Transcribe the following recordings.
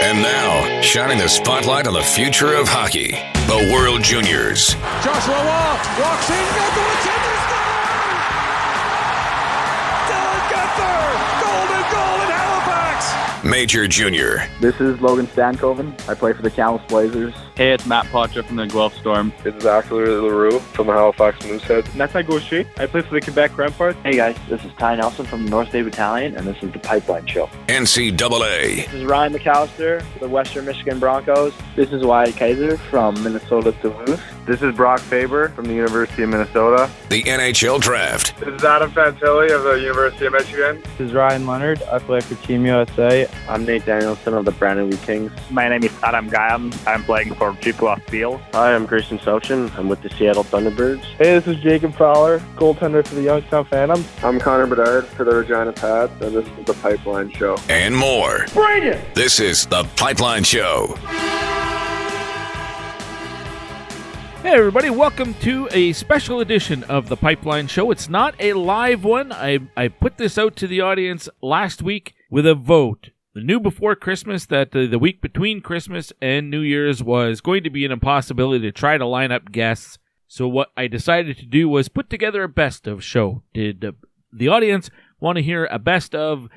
And now, shining the spotlight on the future of hockey, the World Juniors. Joshua Wall walks in, Guenther, scores! Dylan Guenther, golden goal in Halifax! Major Junior. This is Logan Stankoven. I play for the Kamloops Blazers. Hey, it's Matt Potra from the Guelph Storm. This is Axel LaRue from the Halifax Moosehead. Nathai Gaucher. I play for the Quebec Ramparts. Hey guys, this is Ty Nelson from the North Bay Battalion, and this is the Pipeline Show. NCAA. This is Ryan McAllister for the Western Michigan Broncos. This is Wyatt Kaiser from Minnesota Duluth. This is Brock Faber from the University of Minnesota. The NHL Draft. This is Adam Fantilli of the University of Michigan. This is Ryan Leonard. I play for Team USA. I'm Nate Danielson of the Brandon Wheat Kings. My name is Adam Guyam. I'm playing for Chippewa Steel. Hi, I'm Grayson Souchin. I'm with the Seattle Thunderbirds. Hey, this is Jacob Fowler, goaltender for the Youngstown Phantoms. I'm Connor Bedard for the Regina Pats, and this is the Pipeline Show. And more. Bring it! This is the Pipeline Show. Hey everybody, welcome to a special edition of the Pipeline Show. It's not a live one. I put this out to the audience last week with a vote. I knew before Christmas that the week between Christmas and New Year's was going to be an impossibility to try to line up guests. So what I decided to do was put together a best of show. Did the audience want to hear a best of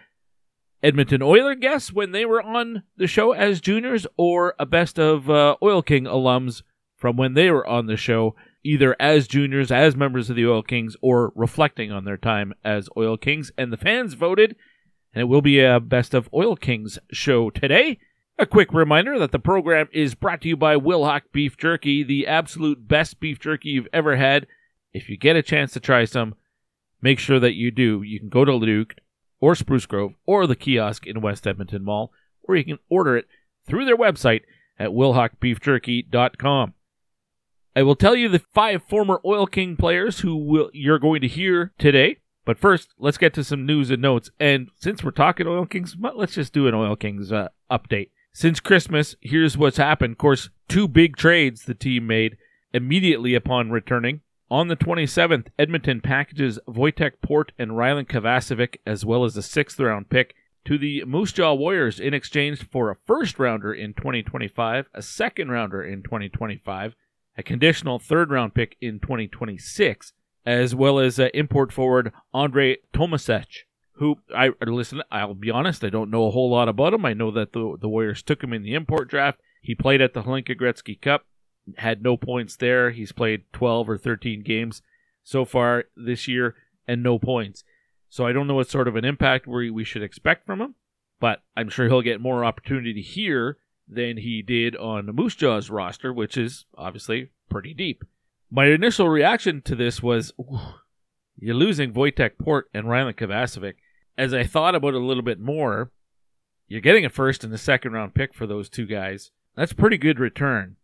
Edmonton Oilers guests when they were on the show as juniors, or a best of Oil King alums from when they were on the show, either as juniors, as members of the Oil Kings, or reflecting on their time as Oil Kings? And the fans voted. And it will be a Best of Oil Kings show today. A quick reminder that the program is brought to you by Wilhock Beef Jerky, the absolute best beef jerky you've ever had. If you get a chance to try some, make sure that you do. You can go to Leduc or Spruce Grove or the kiosk in West Edmonton Mall, or you can order it through their website at wilhockbeefjerky.com. I will tell you the 5 former Oil King players who you're going to hear today. But first, let's get to some news and notes. And since we're talking Oil Kings, let's just do an Oil Kings update. Since Christmas, here's what's happened. Of course, 2 big trades the team made immediately upon returning. On the 27th, Edmonton packages Wojtek Port and Ryland Kovacevic, as well as a 6th-round pick, to the Moosejaw Warriors in exchange for a first-rounder in 2025, a second-rounder in 2025, a conditional 3rd-round pick in 2026, as well as import forward Andre Tomasec, who, I'll be honest, I don't know a whole lot about him. I know that the Warriors took him in the import draft. He played at the Hlinka Gretzky Cup, had no points there. He's played 12 or 13 games so far this year and no points. So I don't know what sort of an impact we should expect from him, but I'm sure he'll get more opportunity here than he did on the Moose Jaw's roster, which is obviously pretty deep. My initial reaction to this was, you're losing Wojtek Port and Ryland Kovacevic. As I thought about it a little bit more, you're getting a 1st and a 2nd-round pick for those 2 guys. That's pretty good return.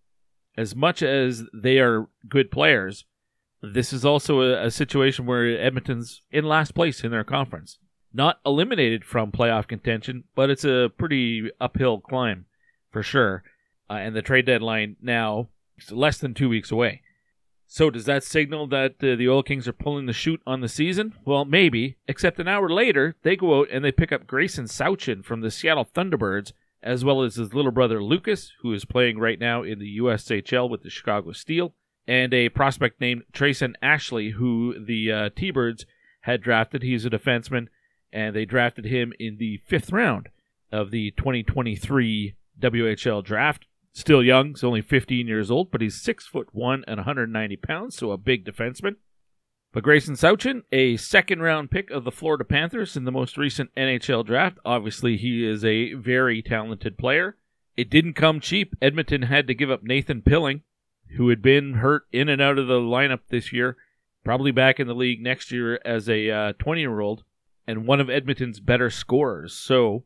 As much as they are good players, this is also a situation where Edmonton's in last place in their conference. Not eliminated from playoff contention, but it's a pretty uphill climb for sure. And the trade deadline now is less than 2 weeks away. So does that signal that the Oil Kings are pulling the chute on the season? Well, maybe, except an hour later, they go out and they pick up Grayson Souchin from the Seattle Thunderbirds, as well as his little brother Lucas, who is playing right now in the USHL with the Chicago Steel, and a prospect named Trayson Ashley, who the T-Birds had drafted. He's a defenseman, and they drafted him in the 5th round of the 2023 WHL draft. Still young, he's only 15 years old, but he's 6'1" and 190 pounds, so a big defenseman. But Grayson Souchin, a 2nd-round pick of the Florida Panthers in the most recent NHL draft. Obviously, he is a very talented player. It didn't come cheap. Edmonton had to give up Nathan Pilling, who had been hurt in and out of the lineup this year, probably back in the league next year as a 20-year-old, and one of Edmonton's better scorers. So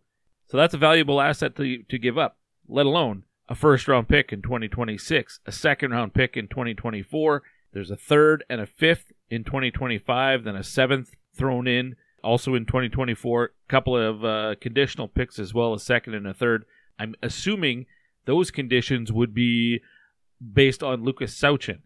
that's a valuable asset to give up, let alone a 1st-round pick in 2026, a 2nd-round pick in 2024. There's a 3rd and a 5th in 2025, then a 7th thrown in, also in 2024. A couple of conditional picks as well, a 2nd and a 3rd. I'm assuming those conditions would be based on Lucas Souchin.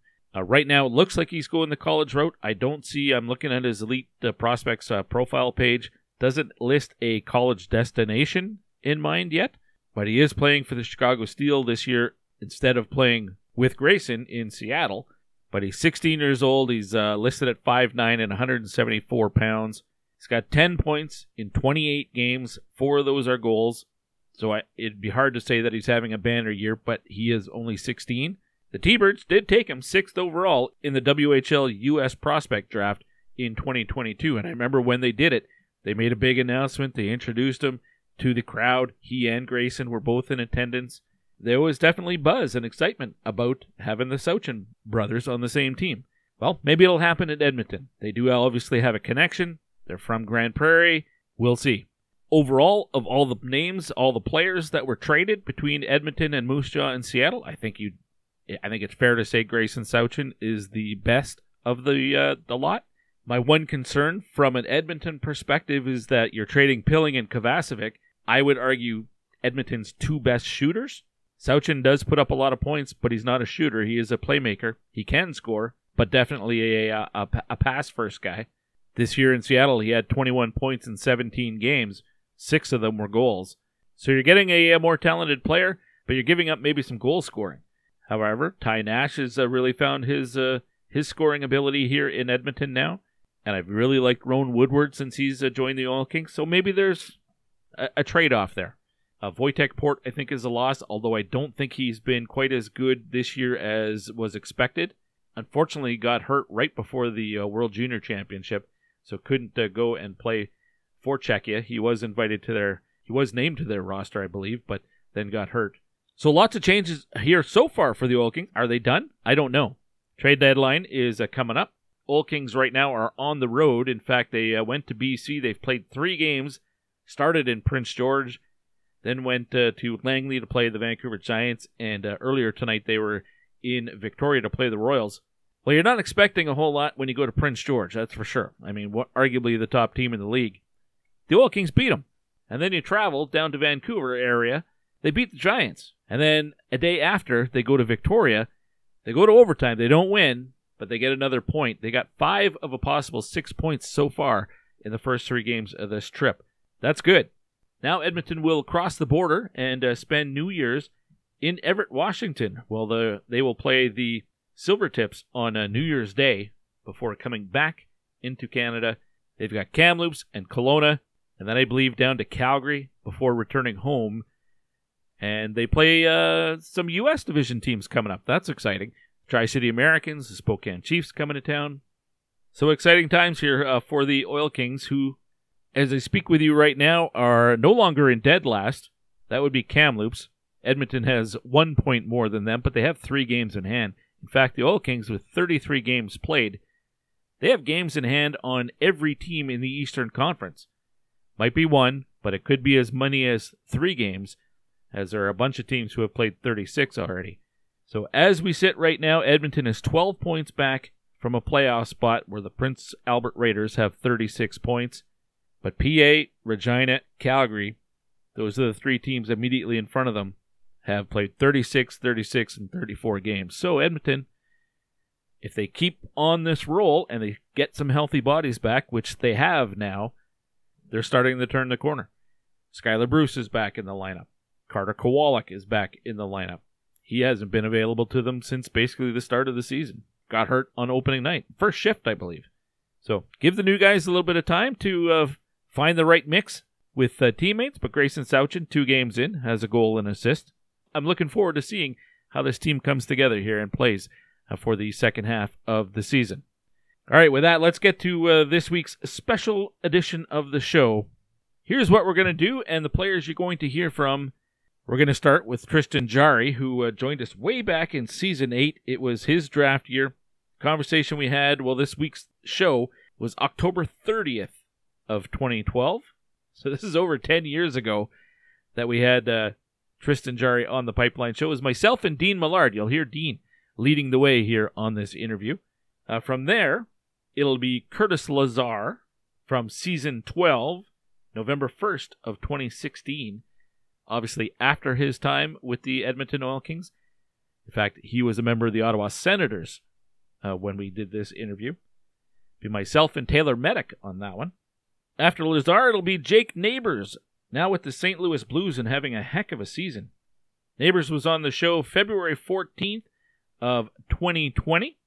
Right now, it looks like he's going the college route. I'm looking at his Elite Prospects profile page. Doesn't list a college destination in mind yet, but he is playing for the Chicago Steel this year instead of playing with Grayson in Seattle. But he's 16 years old. He's listed at 5'9" and 174 pounds. He's got 10 points in 28 games. 4 of those are goals. So it'd be hard to say that he's having a banner year, but he is only 16. The T-Birds did take him 6th overall in the WHL U.S. Prospect Draft in 2022. And I remember when they did it, they made a big announcement. They introduced him to the crowd. He and Grayson were both in attendance. There was definitely buzz and excitement about having the Souchin brothers on the same team. Well, maybe it'll happen at Edmonton. They do obviously have a connection. They're from Grand Prairie. We'll see. Overall, of all the names, all the players that were traded between Edmonton and Moose Jaw and Seattle, I think it's fair to say Grayson Souchin is the best of the lot. My one concern from an Edmonton perspective is that you're trading Pilling and Kovacevic. I would argue Edmonton's 2 best shooters. Souchin does put up a lot of points, but he's not a shooter. He is a playmaker. He can score, but definitely a pass-first guy. This year in Seattle, he had 21 points in 17 games. 6 of them were goals. So you're getting a more talented player, but you're giving up maybe some goal scoring. However, Ty Nash has really found his scoring ability here in Edmonton now. And I've really liked Rowan Woodward since he's joined the Oil Kings. So maybe there's a trade-off there. Wojtek Port, I think, is a loss, although I don't think he's been quite as good this year as was expected. Unfortunately, he got hurt right before the World Junior Championship, so couldn't go and play for Czechia. He was named to their roster, I believe, but then got hurt. So lots of changes here so far for the Oil Kings. Are they done? I don't know. Trade deadline is coming up. Oil Kings right now are on the road. In fact, they went to BC. They've played 3 games, started in Prince George, then went to Langley to play the Vancouver Giants, and earlier tonight they were in Victoria to play the Royals. Well, you're not expecting a whole lot when you go to Prince George, that's for sure. I mean, arguably the top team in the league. The Oil Kings beat them, and then you travel down to Vancouver area. They beat the Giants, and then a day after, they go to Victoria. They go to overtime. They don't win, but they get another point. They got 5 of a possible 6 points so far in the first 3 games of this trip. That's good. Now Edmonton will cross the border and spend New Year's in Everett, Washington. Well, they will play the Silvertips on New Year's Day before coming back into Canada. They've got Kamloops and Kelowna, and then I believe down to Calgary before returning home. And they play some U.S. division teams coming up. That's exciting. Tri-City Americans, the Spokane Chiefs coming to town. So exciting times here for the Oil Kings, who, as I speak with you right now, are no longer in dead last. That would be Kamloops. Edmonton has 1 point more than them, but they have 3 games in hand. In fact, the Oil Kings, with 33 games played, they have games in hand on every team in the Eastern Conference. Might be 1, but it could be as many as 3 games, as there are a bunch of teams who have played 36 already. So as we sit right now, Edmonton is 12 points back from a playoff spot where the Prince Albert Raiders have 36 points. But PA, Regina, Calgary, those are the 3 teams immediately in front of them, have played 36, 36, and 34 games. So Edmonton, if they keep on this roll and they get some healthy bodies back, which they have now, they're starting to turn the corner. Skylar Bruce is back in the lineup. Carter Kowalik is back in the lineup. He hasn't been available to them since basically the start of the season. Got hurt on opening night. First shift, I believe. So give the new guys a little bit of time to find the right mix with teammates, but Grayson Souchin, 2 games in, has a goal and assist. I'm looking forward to seeing how this team comes together here and plays for the second half of the season. All right, with that, let's get to this week's special edition of the show. Here's what we're going to do and the players you're going to hear from. We're going to start with Tristan Jarry, who joined us way back in Season 8. It was his draft year. Conversation we had, well, this week's show was October 30th. Of 2012. So this is over 10 years ago that we had Tristan Jarry on the Pipeline Show. It was myself and Dean Millard. You'll hear Dean leading the way here on this interview. From there, it'll be Curtis Lazar from Season 12, November 1st of 2016. Obviously after his time with the Edmonton Oil Kings. In fact, he was a member of the Ottawa Senators when we did this interview. Be myself and Taylor Medic on that one. After Lazar, it'll be Jake Neighbours, now with the St. Louis Blues and having a heck of a season. Neighbours was on the show February 14th of 2020.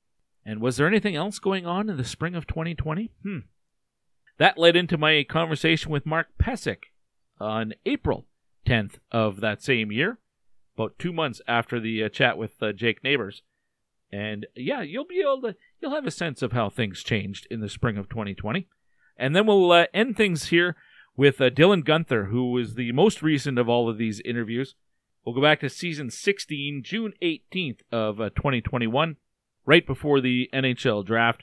And was there anything else going on in the spring of 2020? That led into my conversation with Mark Pysyk on April 10th of that same year, about 2 months after the chat with Jake Neighbours. And yeah, you'll have a sense of how things changed in the spring of 2020. And then we'll end things here with Dylan Gunther, who was the most recent of all of these interviews. We'll go back to season 16, June 18th of 2021, right before the NHL draft,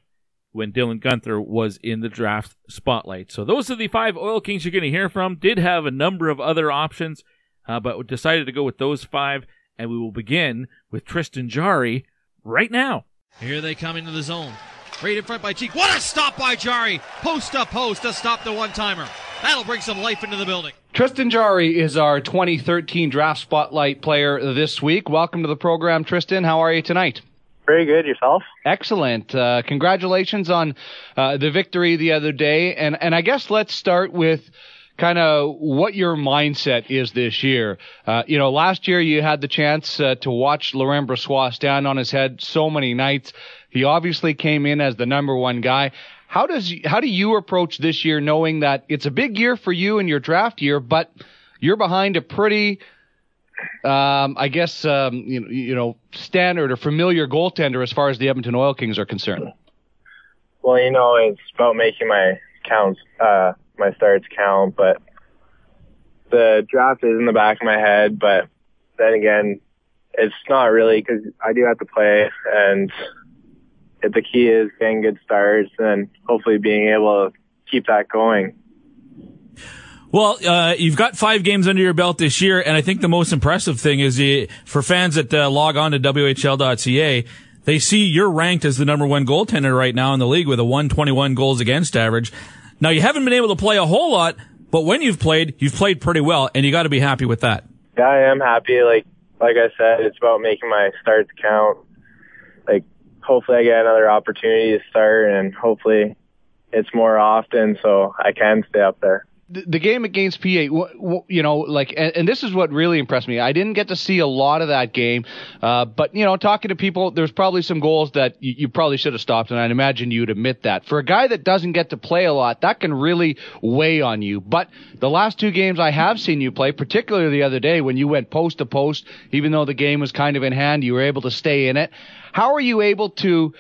when Dylan Gunther was in the draft spotlight. So those are the five Oil Kings you're going to hear from. Did have a number of other options, but decided to go with those five, and we will begin with Tristan Jarry right now. Here they come into the zone. Right in front by Cheek. What a stop by Jarry! Post to post to stop the one-timer. That'll bring some life into the building. Tristan Jarry is our 2013 draft spotlight player this week. Welcome to the program, Tristan. How are you tonight? Very good. Yourself? Excellent. Congratulations on the victory the other day. And I guess let's start with kind of what your mindset is this year. Last year you had the chance to watch Laurent Brossoit stand on his head so many nights. He obviously came in as the number one guy. How do you approach this year, knowing that it's a big year for you in your draft year, but you're behind a pretty standard or familiar goaltender as far as the Edmonton Oil Kings are concerned? Well, it's about making my starts count, but the draft is in the back of my head. But then again, it's not really, because I do have to play, and the key is getting good starts and hopefully being able to keep that going. Well, you've got 5 games under your belt this year, and I think the most impressive thing is for fans that log on to WHL.ca, they see you're ranked as the number one goaltender right now in the league with a 121 goals against average. Now, you haven't been able to play a whole lot, but when you've played pretty well, and you got to be happy with that. Yeah, I am happy. Like I said, it's about making my starts count. Hopefully I get another opportunity to start, and hopefully it's more often so I can stay up there. The game against PA, and this is what really impressed me. I didn't get to see a lot of that game, but, talking to people, there's probably some goals that you probably should have stopped, and I'd imagine you'd admit that. For a guy that doesn't get to play a lot, that can really weigh on you. But the last 2 games I have seen you play, particularly the other day when you went post to post, even though the game was kind of in hand, you were able to stay in it. How are you able to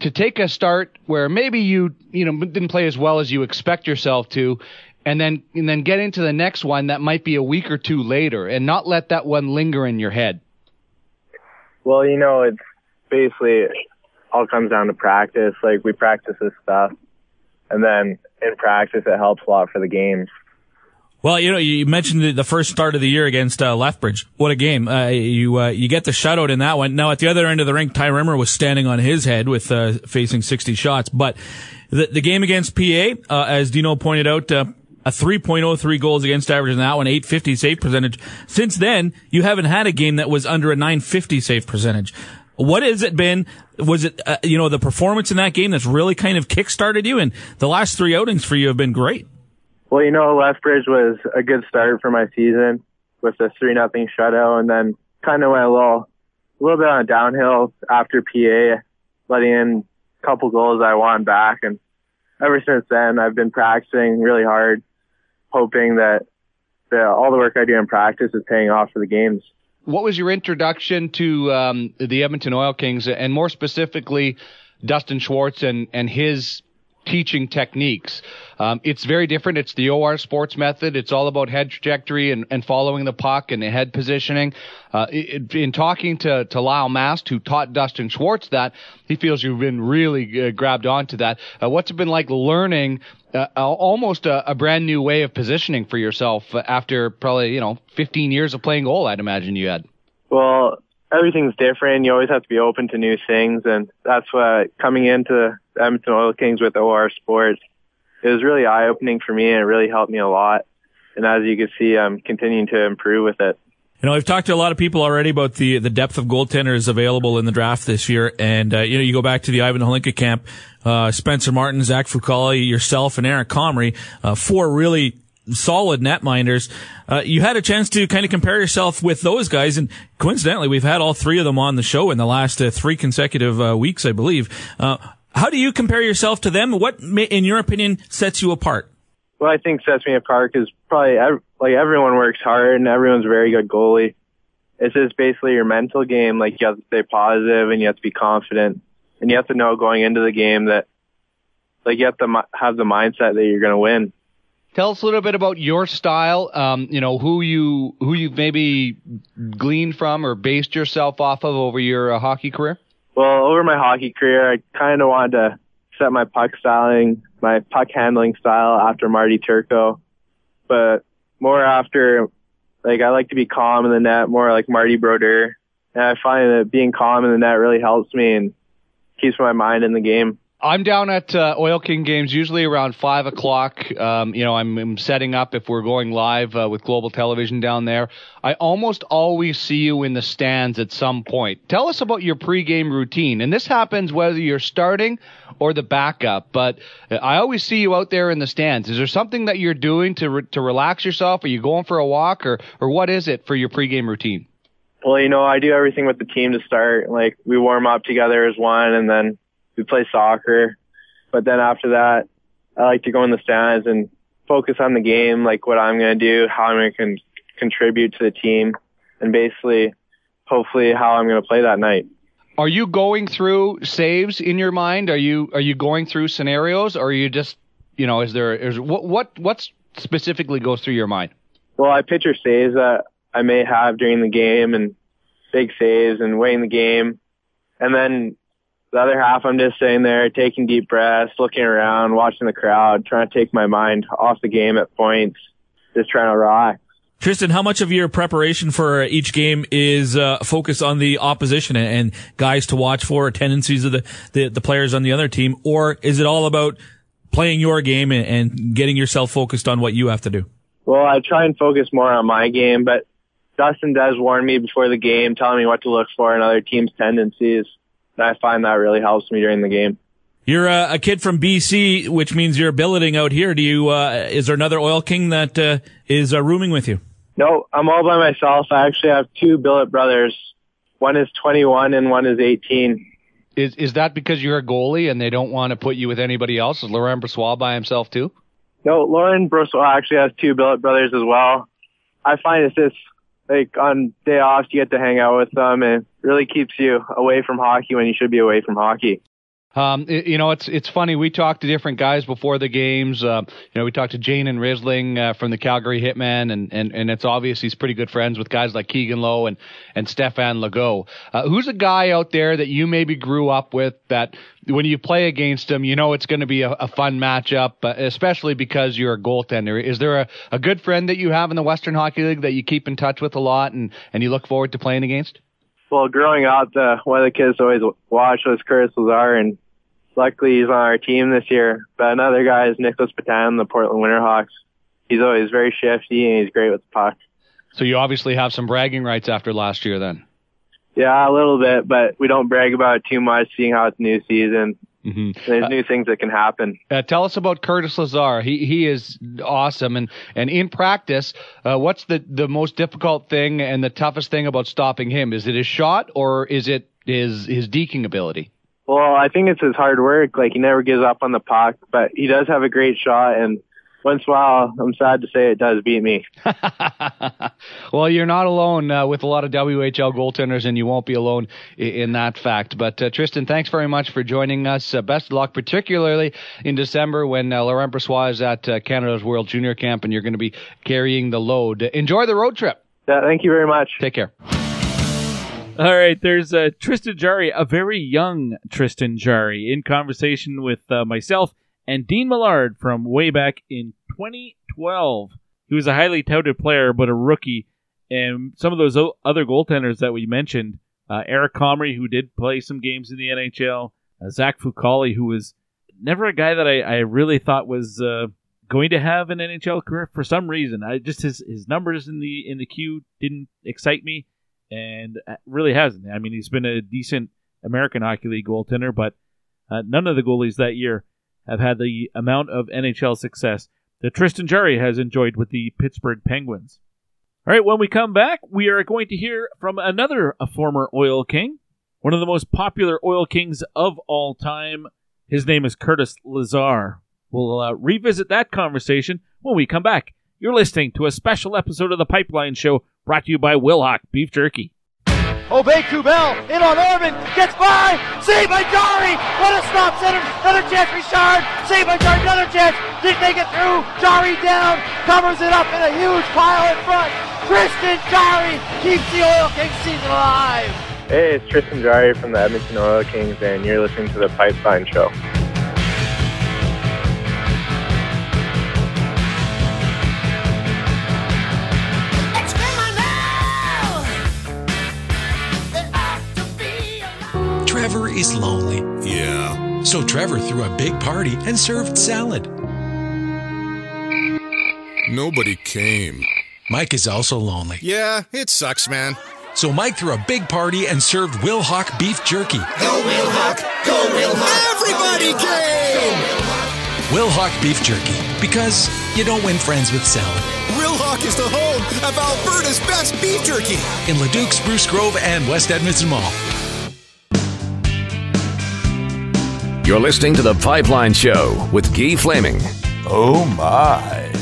take a start where maybe you didn't play as well as you expect yourself to, and then get into the next one that might be a week or 2 later and not let that one linger in your head? Well, it's basically all comes down to practice. Like, we practice this stuff, and then in practice it helps a lot for the games. Well, you mentioned the first start of the year against Lethbridge. What a game. You get the shutout in that one. Now, at the other end of the rink, Ty Rimmer was standing on his head with facing 60 shots. But the game against PA, as Dino pointed out, a 3.03 goals against average in that one, 850 save percentage. Since then, you haven't had a game that was under a 950 save percentage. What has it been? Was it, the performance in that game that's really kind of kickstarted you? And the last 3 outings for you have been great. Well, Lethbridge was a good start for my season with the 3-0 shutout, and then kind of went a little bit on a downhill after PA, letting in a couple goals I won back. And ever since then, I've been practicing really hard, hoping that all the work I do in practice is paying off for the games. What was your introduction to the Edmonton Oil Kings, and more specifically Dustin Schwartz and his teaching techniques? It's very different. It's the OR Sports method. It's all about head trajectory and following the puck and the head positioning. In talking to Lyle Mast, who taught Dustin Schwartz that, he feels you've been really grabbed onto that. What's it been like learning almost a brand new way of positioning for yourself after probably 15 years of playing goal, I'd imagine you had? Well, everything's different. You always have to be open to new things, and that's why coming into the Edmonton Oil Kings with OR Sports, it was really eye-opening for me, and it really helped me a lot. And as you can see, I'm continuing to improve with it. You know, I've talked to a lot of people already about the depth of goaltenders available in the draft this year. And, you know, you go back to the Ivan Hlinka camp, Spencer Martin, Zach Fucali, yourself, and Eric Comrie, four really solid netminders. You had a chance to kind of compare yourself with those guys. And coincidentally, we've had all three of them on the show in the last three consecutive weeks, I believe. How do you compare yourself to them? What, in your opinion, sets you apart? What I think sets me apart is probably, like, everyone works hard and everyone's a very good goalie. It's just basically your mental game. Like, you have to stay positive and you have to be confident. And you have to know going into the game that, like, you have to have the mindset that you're going to win. Tell us a little bit about your style, you know, who you maybe gleaned from or based yourself off of over your hockey career. Well, over my hockey career, I kind of wanted to set my puck handling style after Marty Turco, but more after, like, I like to be calm in the net, more like Marty Brodeur. And I find that being calm in the net really helps me and keeps my mind in the game. I'm down at Oil King games usually around 5 o'clock. You know, I'm setting up if we're going live with Global Television down there. I almost always see you in the stands at some point. Tell us about your pregame routine, and this happens whether you're starting or the backup. But I always see you out there in the stands. Is there something that you're doing to relax yourself? Are you going for a walk, or what is it for your pregame routine? Well, you know, I do everything with the team to start. Like, we warm up together as one, and then we play soccer, but then after that, I like to go in the stands and focus on the game, like what I'm going to do, how I'm going to contribute to the team, and basically, hopefully, how I'm going to play that night. Are you going through saves in your mind? Are you going through scenarios, or are you just, you know, what specifically goes through your mind? Well, I picture saves that I may have during the game, and big saves, and weighing the game, and then the other half, I'm just sitting there, taking deep breaths, looking around, watching the crowd, trying to take my mind off the game at points, just trying to relax. Tristan, how much of your preparation for each game is focused on the opposition and guys to watch for, or tendencies of the players on the other team, or is it all about playing your game and getting yourself focused on what you have to do? Well, I try and focus more on my game, but Dustin does warn me before the game, telling me what to look for and other teams' tendencies. And I find that really helps me during the game. You're a kid from BC, which means you're billeting out here. Do you? Is there another Oil King that is rooming with you? No, I'm all by myself. I actually have two billet brothers. One is 21 and one is 18. Is that because you're a goalie and they don't want to put you with anybody else? Is Laurent Brossoit by himself too? No, Laurent Brossoit actually has two billet brothers as well. I find it's just, like, on day offs, you get to hang out with them, and it really keeps you away from hockey when you should be away from hockey. You know, it's funny. We talked to different guys before the games. You know, we talked to Jane and Risling from the Calgary Hitmen, and it's obvious he's pretty good friends with guys like Keegan Lowe and Stefan Legault. Who's a guy out there that you maybe grew up with that when you play against him, you know it's going to be a fun matchup, especially because you're a goaltender? Is there a good friend that you have in the Western Hockey League that you keep in touch with a lot and you look forward to playing against? Well, growing up, one of the kids always watched was Curtis Lazar, and luckily, he's on our team this year. But another guy is Nicholas Petan, the Portland Winterhawks. He's always very shifty, and he's great with the puck. So you obviously have some bragging rights after last year then? Yeah, a little bit, but we don't brag about it too much, seeing how it's new season. Mm-hmm. There's new things that can happen. Tell us about Curtis Lazar. He is awesome. And in practice, what's the most difficult thing and the toughest thing about stopping him? Is it his shot, or is it his deking ability? Well, I think it's his hard work. Like, he never gives up on the puck, but he does have a great shot, and once in a while, I'm sad to say, it does beat me. Well, you're not alone with a lot of WHL goaltenders, and you won't be alone in that fact. But Tristan, thanks very much for joining us. Best of luck, particularly in December when Laurent Brossoit is at Canada's World Junior Camp, and you're going to be carrying the load. Enjoy the road trip. Yeah, thank you very much. Take care. All right, there's Tristan Jarry, a very young Tristan Jarry, in conversation with myself and Dean Millard from way back in 2012. He was a highly touted player, but a rookie. And some of those other goaltenders that we mentioned, Eric Comrie, who did play some games in the NHL, Zach Fucali, who was never a guy that I really thought was going to have an NHL career for some reason. His numbers in the queue didn't excite me, and really hasn't. I mean, he's been a decent American Hockey League goaltender, but none of the goalies that year have had the amount of NHL success that Tristan Jarry has enjoyed with the Pittsburgh Penguins. All right, when we come back, we are going to hear from a former Oil King, one of the most popular Oil Kings of all time. His name is Curtis Lazar. We'll revisit that conversation when we come back. You're listening to a special episode of The Pipeline Show, brought to you by Wilhock Beef Jerky. Obey Kubel, in on Orban, gets by, saved by Jarry, what a stop center, another chance, Richard, saved by Jarry, another chance, didn't make it through, Jarry down, covers it up in a huge pile in front, Tristan Jarry keeps the Oil Kings season alive. Hey, it's Tristan Jarry from the Edmonton Oil Kings, and you're listening to The Pipeline Show. Trevor is lonely. Yeah. So Trevor threw a big party and served salad. Nobody came. Mike is also lonely. Yeah, it sucks, man. So Mike threw a big party and served Wilhock Beef Jerky. Go Wilhock! Go Wilhock! Everybody came! Wilhock Beef Jerky, because you don't win friends with salad. Wilhock is the home of Alberta's best beef jerky. In Leduc, Spruce Grove, and West Edmonton Mall. You're listening to The Pipeline Show with Guy Flaming. Oh, my.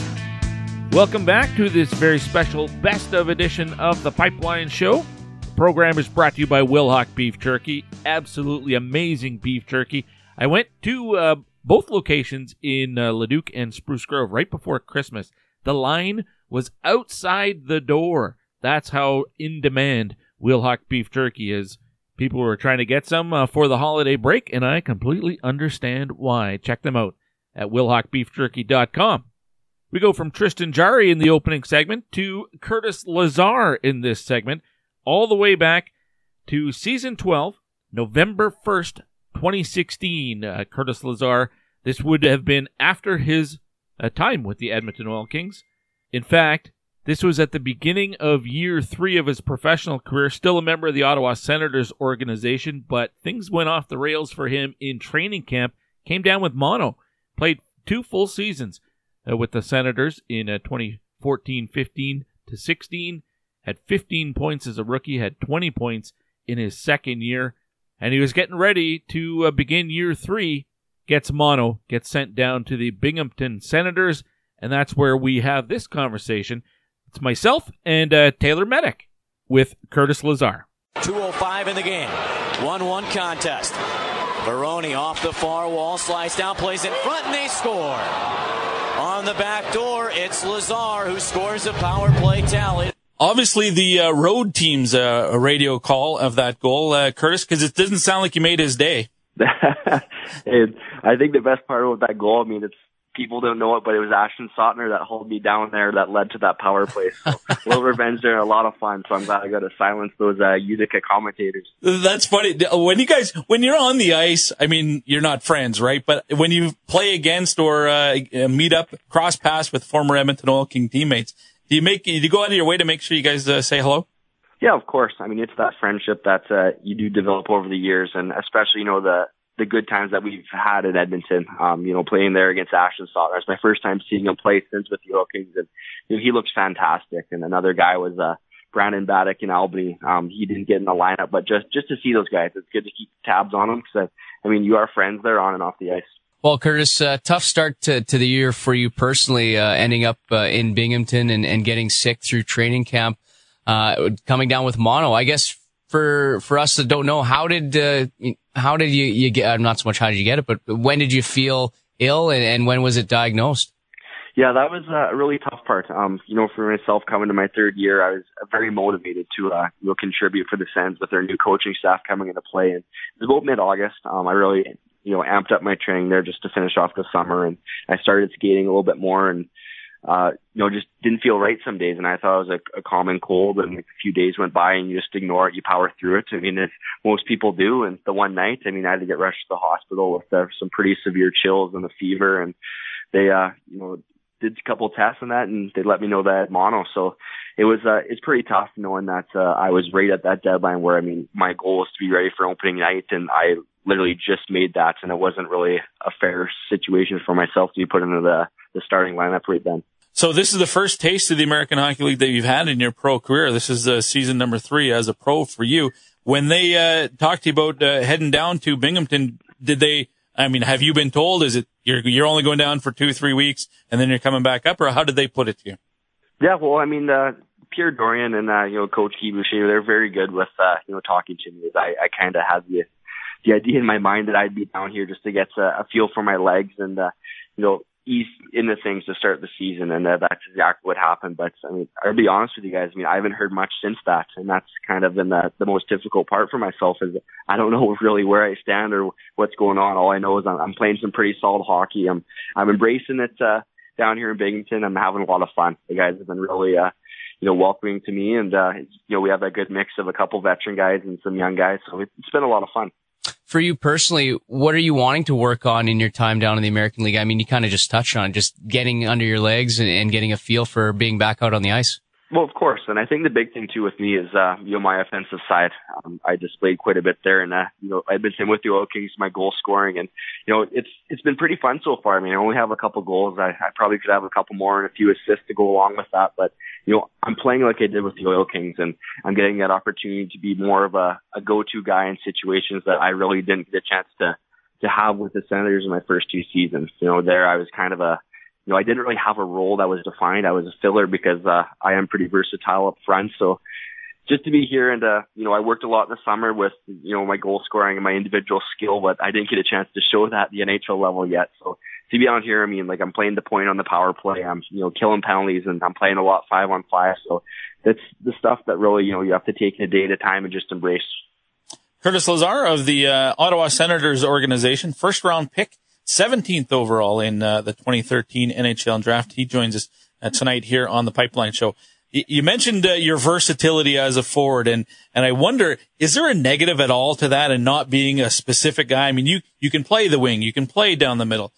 Welcome back to this very special best of edition of The Pipeline Show. The program is brought to you by Wilhock Beef Jerky. Absolutely amazing beef jerky. I went to both locations in Leduc and Spruce Grove right before Christmas. The line was outside the door. That's how in demand Wilhock Beef Jerky is. People were trying to get some for the holiday break, and I completely understand why. Check them out at WilhockBeefJerky.com. We go from Tristan Jarry in the opening segment to Curtis Lazar in this segment, all the way back to Season 12, November 1st, 2016. Curtis Lazar, this would have been after his time with the Edmonton Oil Kings. In fact, this was at the beginning of year 3 of his professional career, still a member of the Ottawa Senators organization, but things went off the rails for him in training camp. Came down with mono, played 2 full seasons with the Senators in 2014-15 to 16, had 15 points as a rookie, had 20 points in his second year, and he was getting ready to begin year 3, gets mono, gets sent down to the Binghamton Senators, and that's where we have this conversation. It's myself and Taylor Medic with Curtis Lazar. 2:05 in the game. 1-1 contest. Veroni off the far wall, slice down, plays in front, and they score. On the back door, it's Lazar who scores a power play tally. Obviously, the road team's a radio call of that goal, Curtis, because it doesn't sound like you made his day. I think the best part about that goal, I mean, it's people don't know it, but it was Ashton Sotner that hauled me down there that led to that power play. So a little revenge there, a lot of fun. So I'm glad I got to silence those Utica commentators. That's funny. When you're on the ice, I mean, you're not friends, right? But when you play against or meet up, cross pass with former Edmonton Oil King teammates, do you go out of your way to make sure you guys say hello? Yeah, of course. I mean, it's that friendship that you do develop over the years, and especially, you know, the good times that we've had in Edmonton, playing there against Ashton Sotner. It's my first time seeing him play since with the Oil Kings, and he looks fantastic. And another guy was Brandon Baddick in Albany. He didn't get in the lineup, but just to see those guys, it's good to keep tabs on them because, I mean, you are friends there on and off the ice. Well, Curtis, tough start to the year for you personally, ending up in Binghamton and getting sick through training camp, coming down with mono. I guess for us that don't know, how did you get, not so much how did you get it, but when did you feel ill and when was it diagnosed? Yeah, that was a really tough part. For myself, coming to my third year, I was very motivated to contribute for the Sens with their new coaching staff coming into play. And it was about mid-August. I really, amped up my training there just to finish off the summer. And I started skating a little bit more and, just didn't feel right some days. And I thought it was a common cold, and a few days went by and you just ignore it. You power through it. I mean, as most people do. And the one night, I mean, I had to get rushed to the hospital with some pretty severe chills and a fever. And they, did a couple of tests on that, and they let me know that I had mono. So it was, it's pretty tough knowing that, I was right at that deadline where, I mean, my goal was to be ready for opening night, and I literally just made that, and it wasn't really a fair situation for myself to be put into the starting lineup right then. So this is the first taste of the American Hockey League that you've had in your pro career. This is season number 3 as a pro for you. When they talked to you about heading down to Binghamton, did they, I mean, have you been told, is it you're only going down for 2-3 weeks and then you're coming back up, or how did they put it to you? Yeah, well, I mean, Pierre Dorian and, you know, Coach Guy Boucher, they're very good with, you know, talking to me. I kind of had the idea in my mind that I'd be down here just to get a feel for my legs and, you know, ease into things to start the season. And that's exactly what happened. But I mean, I'll be honest with you guys. I mean, I haven't heard much since that. And that's kind of been the most difficult part for myself, is I don't know really where I stand or what's going on. All I know is I'm playing some pretty solid hockey. I'm embracing it, down here in Binghamton. I'm having a lot of fun. The guys have been really, you know, welcoming to me. And, you know, we have a good mix of a couple veteran guys and some young guys. So it's been a lot of fun. For you personally, what are you wanting to work on in your time down in the American League? I mean, you kind of just touched on just getting under your legs and getting a feel for being back out on the ice. Well, of course. And I think the big thing, too, with me is, you know, my offensive side. I displayed quite a bit there. And, you know, I've been sitting with the Oil Kings, my goal scoring. And, you know, it's been pretty fun so far. I mean, I only have a couple goals. I probably could have a couple more and a few assists to go along with that. But, you know, I'm playing like I did with the Oil Kings, and I'm getting that opportunity to be more of a go-to guy in situations that I really didn't get a chance to have with the Senators in my first 2 seasons. You know, there I was kind of you know, I didn't really have a role that was defined. I was a filler because I am pretty versatile up front. So just to be here and, you know, I worked a lot this summer with, you know, my goal scoring and my individual skill, but I didn't get a chance to show that at the NHL level yet. So to be out here, I mean, like, I'm playing the point on the power play. I'm, you know, killing penalties, and I'm playing a lot 5-on-5. So that's the stuff that really, you know, you have to take a day at a time and just embrace. Curtis Lazar of the Ottawa Senators organization, first-round pick, 17th overall in the 2013 NHL draft. He joins us tonight here on the Pipeline Show. You mentioned your versatility as a forward, and I wonder, is there a negative at all to that and not being a specific guy? I mean, you can play the wing, you can play down the middle.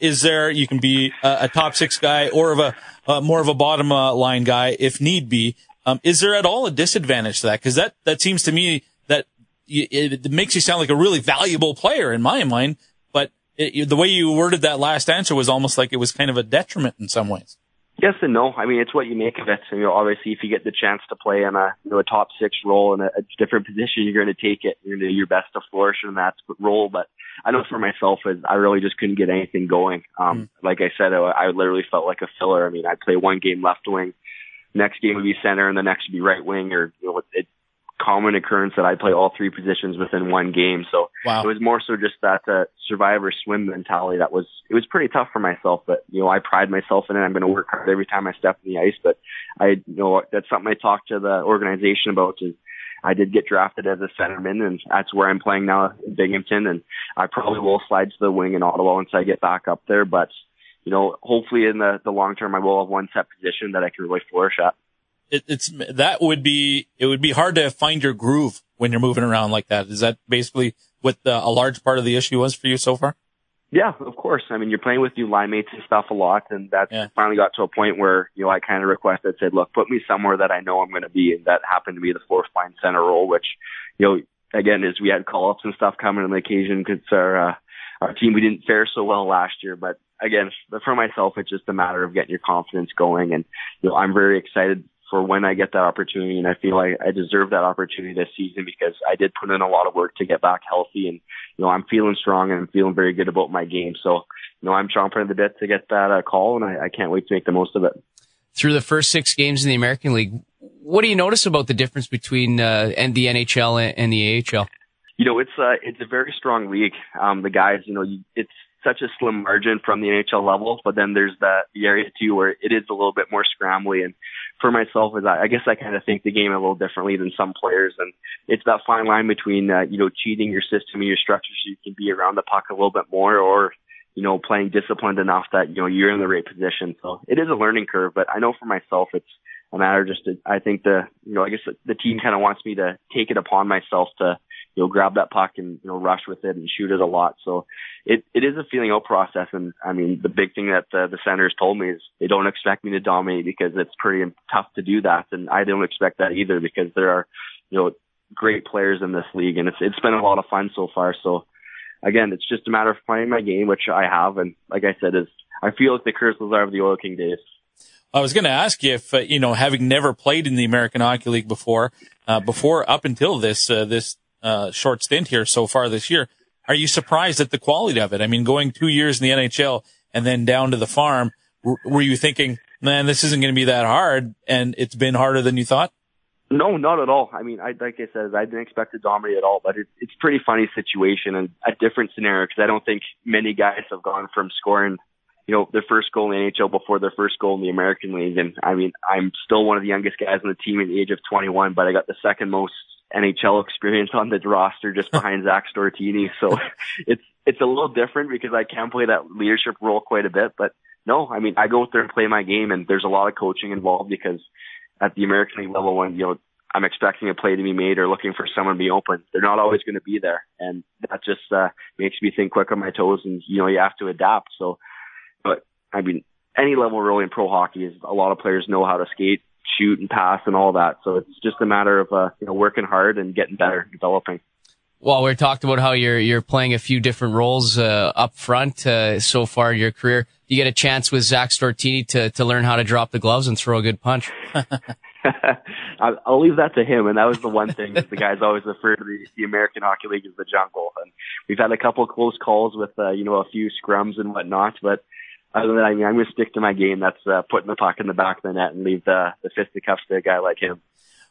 You can be a top 6 guy or more of a bottom line guy if need be. Is there at all a disadvantage to that? Because that seems to me that it makes you sound like a really valuable player in my mind. The way you worded that last answer was almost like it was kind of a detriment in some ways. Yes and no. I mean, it's what you make of it. So, you know, obviously, if you get the chance to play in a top 6 role in a different position, you're going to take it. You're going to do your best to flourish in that role. But I know for myself, I really just couldn't get anything going. Like I said, I literally felt like a filler. I mean, I'd play one game left wing, next game would be center, and the next would be right wing, or, you know, it's common occurrence that I play all 3 positions within one game. So It was more so just that survive or swim mentality it was pretty tough for myself, but, you know, I pride myself in it. I'm going to work hard every time I step in the ice, but that's something I talked to the organization about, is I did get drafted as a centerman, and that's where I'm playing now in Binghamton, and I probably will slide to the wing in Ottawa once I get back up there, but, you know, hopefully in the long term I will have one set position that I can really flourish at. It would be hard to find your groove when you're moving around like that. Is that basically what a large part of the issue was for you so far? Yeah, of course. I mean, you're playing with new line mates and stuff a lot, and Finally got to a point where, you know, I kind of requested, said, look, put me somewhere that I know I'm going to be, and that happened to be the 4th line center role, which, you know, again, is we had call-ups and stuff coming on the occasion because our team, we didn't fare so well last year, but again, for myself, it's just a matter of getting your confidence going, and, you know, I'm very excited for when I get that opportunity, and I feel like I deserve that opportunity this season because I did put in a lot of work to get back healthy, and, you know, I'm feeling strong and I'm feeling very good about my game. So, you know, I'm chomping at the bit to get that call, and I can't wait to make the most of it. Through the first 6 games in the American League, what do you notice about the difference between the NHL and the AHL? You know, it's a very strong league. The guys, you know, it's such a slim margin from the NHL level, but then there's the area too where it is a little bit more scrambly. And for myself, I guess I kind of think the game a little differently than some players, and it's that fine line between, you know, cheating your system and your structure so you can be around the puck a little bit more, or, you know, playing disciplined enough that, you know, you're in the right position. So it is a learning curve, but I know for myself, it's a matter just, I think I guess the team kind of wants me to take it upon myself to, you know, grab that puck and, you know, rush with it and shoot it a lot. So it is a feeling out process. And I mean, the big thing that the Senators told me is they don't expect me to dominate, because it's pretty tough to do that. And I don't expect that either, because there are, you know, great players in this league, and it's been a lot of fun so far. So again, it's just a matter of playing my game, which I have. And like I said, I feel like the Curtis Lazar of the Oil King days. I was going to ask you if, you know, having never played in the American Hockey League before up until this short stint here so far this year, are you surprised at the quality of it? I mean, going 2 years in the NHL and then down to the farm, were you thinking, man, this isn't going to be that hard, and it's been harder than you thought? No, not at all. I mean, like I said, I didn't expect to dominate at all, but it's a pretty funny situation and a different scenario, because I don't think many guys have gone from scoring, you know, their first goal in the NHL before their first goal in the American League. And I mean, I'm still one of the youngest guys on the team at the age of 21, but I got the second most NHL experience on the roster, just behind Zach Stortini. So it's a little different, because I can play that leadership role quite a bit. But no, I mean, I go out there and play my game, and there's a lot of coaching involved, because at the American League level, when, you know, I'm expecting a play to be made or looking for someone to be open, they're not always going to be there. And that just makes me think quick on my toes, and, you know, you have to adapt. So, but I mean, any level really in pro hockey is a lot of players know how to skate, shoot, and pass, and all that. So it's just a matter of you know, working hard and getting better, developing. Well, we talked about how you're playing a few different roles up front so far in your career. Do you get a chance with Zach Stortini to learn how to drop the gloves and throw a good punch? I'll leave that to him. And that was the one thing that the guys always refer to the American Hockey League as the jungle. And we've had a couple of close calls with you know, a few scrums and whatnot, but other than that, I mean, I'm going to stick to my game. That's putting the puck in the back of the net and leave the fisticuffs to a guy like him.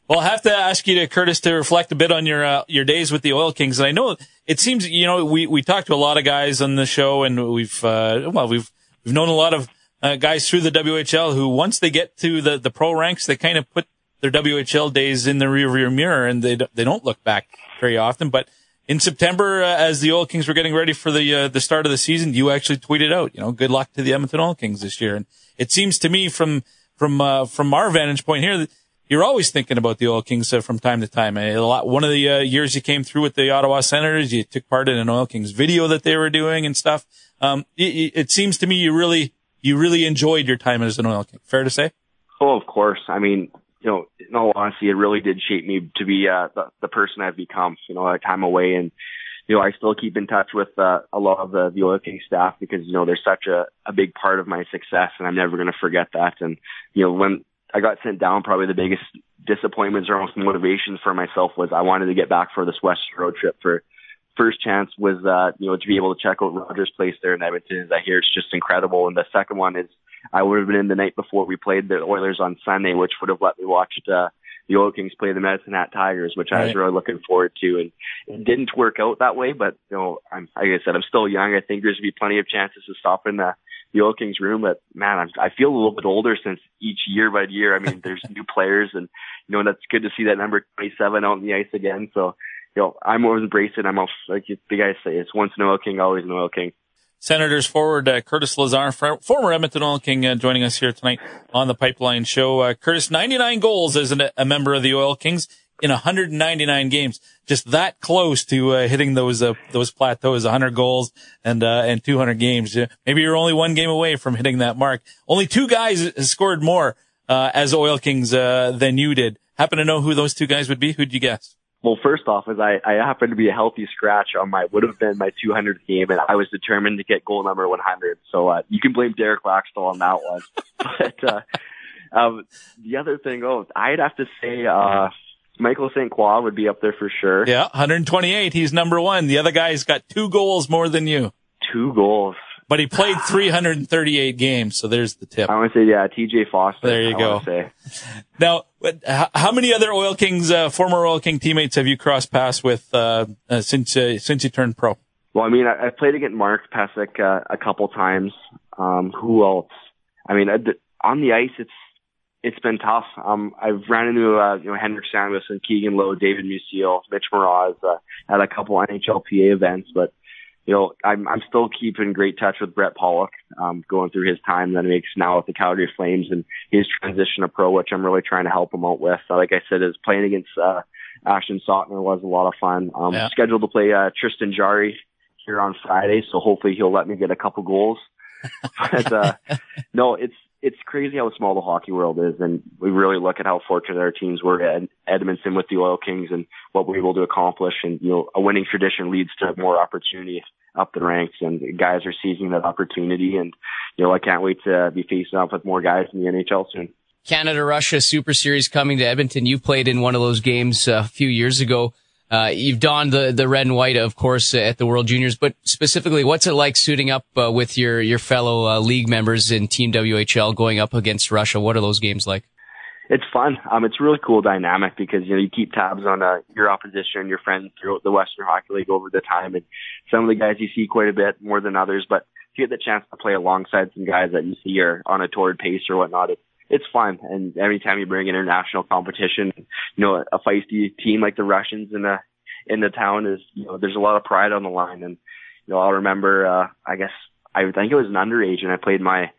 Well, I have to ask you, Curtis, to reflect a bit on your days with the Oil Kings. And I know it seems, you know, we talked to a lot of guys on the show, and we've known a lot of guys through the WHL who, once they get to the pro ranks, they kind of put their WHL days in the rearview mirror, and they don't look back very often. But in September, as the Oil Kings were getting ready for the start of the season, you actually tweeted out, you know, good luck to the Edmonton Oil Kings this year. And it seems to me from our vantage point here that you're always thinking about the Oil Kings from time to time. One of the years you came through with the Ottawa Senators, you took part in an Oil Kings video that they were doing and stuff. It seems to me you really enjoyed your time as an Oil King. Fair to say? Oh, of course. I mean, you know, in all honesty, it really did shape me to be the person I've become, you know, time away. And, you know, I still keep in touch with a lot of the Oil King staff, because, you know, they're such a big part of my success, and I'm never going to forget that. And, you know, when I got sent down, probably the biggest disappointments or almost motivations for myself was I wanted to get back for this Western road trip. For first chance was, you know, to be able to check out Rogers Place there in Edmonton. As I hear, it's just incredible. And the second one is, I would have been in the night before we played the Oilers on Sunday, which would have let me watch the Oil Kings play the Medicine Hat Tigers, which I was really looking forward to. And it didn't work out that way, but, you know, like I said, I'm still young. I think there's going to be plenty of chances to stop in the Oil Kings room, but man, I feel a little bit older since each year by year. I mean, there's new players, and, you know, that's good to see that number 27 out on the ice again. So, you know, I'm always bracing. I'm also, like the guys say, it's once an Oil King, always an Oil King. Senators forward Curtis Lazar, former Edmonton Oil King, joining us here tonight on the Pipeline Show. Curtis, 99 goals as a member of the Oil Kings in 199 games. Just that close to hitting those plateaus, 100 goals and 200 games. Maybe you're only one game away from hitting that mark. Only two guys scored more as Oil Kings than you did. Happen to know who those two guys would be? Who'd you guess? Well, first off, is I happened to be a healthy scratch on would have been my 200th game, and I was determined to get goal number 100. So you can blame Derek Laxtell on that one. But the other thing, I'd have to say Michael St. Croix would be up there for sure. Yeah, 128. He's number one. The other guy's got 2 goals more than you. 2 goals. But he played 338 games, so there's the tip. I want to say, yeah, TJ Foster. There you go. Now, how many other Oil Kings, former Oil King teammates have you crossed paths with since you turned pro? Well, I mean, I played against Mark Pysyk a couple times. Who else? I mean, on the ice, it's been tough. I've ran into you know, Henrik Samuelsson, Keegan Lowe, David Musil, Mitch Mraz at a couple NHLPA events, but you know, I'm still keeping great touch with Brett Pollock, going through his time that he makes now with the Calgary Flames and his transition to pro, which I'm really trying to help him out with. So, like I said, is playing against Ashton Sottner was a lot of fun. Scheduled to play Tristan Jarry here on Friday, so hopefully he'll let me get a couple goals. But no, it's crazy how small the hockey world is, and we really look at how fortunate our teams were at Edmonton with the Oil Kings and what we were able to accomplish. And you know, a winning tradition leads to more opportunity up the ranks, and guys are seizing that opportunity. And you know, I can't wait to be facing off with more guys in the NHL soon. Canada-Russia Super Series coming to Edmonton. You played in one of those games a few years ago. You've donned the red and white, of course, at the World Juniors, but specifically, what's it like suiting up with your fellow league members in Team WHL going up against Russia? What are those games like? It's fun. It's a really cool dynamic because, you know, you keep tabs on your opposition and your friends throughout the Western Hockey League over the time, and some of the guys you see quite a bit more than others, but if you get the chance to play alongside some guys that you see are on a torrid pace or whatnot, it's fun. And every time you bring international competition, you know, a feisty team like the Russians in the town is, you know, there's a lot of pride on the line. And, you know, I'll remember, I think it was an underage, and I played my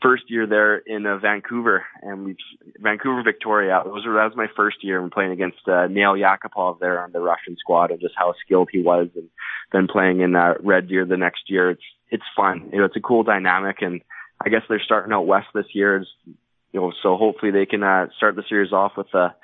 first year there in Vancouver, and Vancouver, Victoria. That was my first year and playing against Nail Yakupov there on the Russian squad, and just how skilled he was. And then playing in Red Deer the next year. It's fun. You know, it's a cool dynamic, and I guess they're starting out west this year, you know, so hopefully they can start the series off with a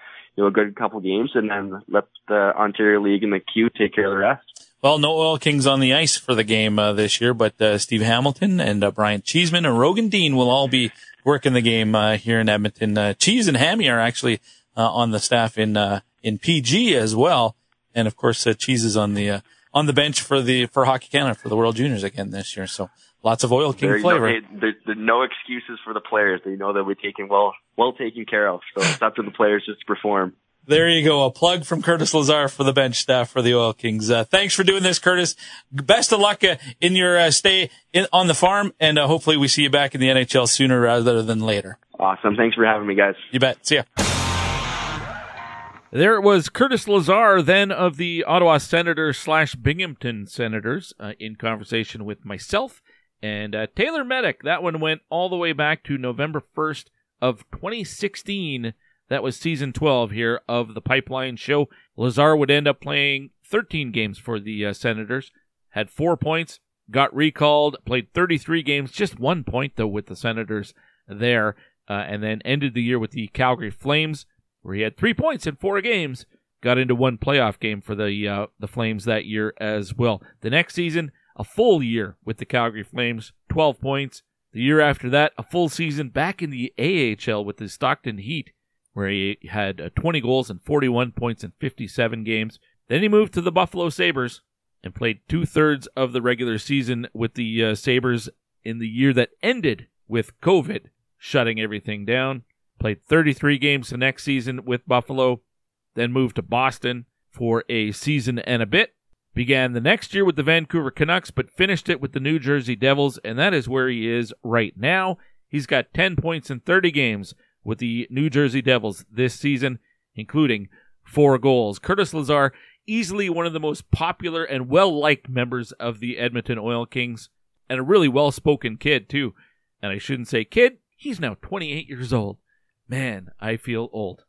good couple games, and then let the Ontario League and the Q take care of the rest. Well, no Oil Kings on the ice for the game this year, but Steve Hamilton and Brian Cheeseman and Rogan Dean will all be working the game here in Edmonton. Cheese and Hammy are actually on the staff in PG as well, and of course Cheese is on the bench for Hockey Canada for the World Juniors again this year. So lots of Oil King flavor. There's no excuses for the players. They know that we're well taken care of. So it's up to the players just to perform. There you go. A plug from Curtis Lazar for the bench staff for the Oil Kings. Thanks for doing this, Curtis. Best of luck in your stay on the farm, and hopefully we see you back in the NHL sooner rather than later. Awesome. Thanks for having me, guys. You bet. See ya. There it was, Curtis Lazar, then of the Ottawa Senators / Binghamton Senators, in conversation with myself. And Taylor Medic, that one went all the way back to November 1st of 2016. That was Season 12 here of the Pipeline Show. Lazar would end up playing 13 games for the Senators, had 4 points, got recalled, played 33 games, just 1 point, though, with the Senators there, and then ended the year with the Calgary Flames, where he had 3 points in 4 games, got into 1 playoff game for the Flames that year as well. The next season, a full year with the Calgary Flames, 12 points. The year after that, a full season back in the AHL with the Stockton Heat, where he had 20 goals and 41 points in 57 games. Then he moved to the Buffalo Sabres and played 2/3 of the regular season with the Sabres in the year that ended with COVID shutting everything down. Played 33 games the next season with Buffalo, then moved to Boston for a season and a bit. Began the next year with the Vancouver Canucks, but finished it with the New Jersey Devils, and that is where he is right now. He's got 10 points in 30 games with the New Jersey Devils this season, including 4 goals. Curtis Lazar, easily one of the most popular and well-liked members of the Edmonton Oil Kings, and a really well-spoken kid, too. And I shouldn't say kid, he's now 28 years old. Man, I feel old.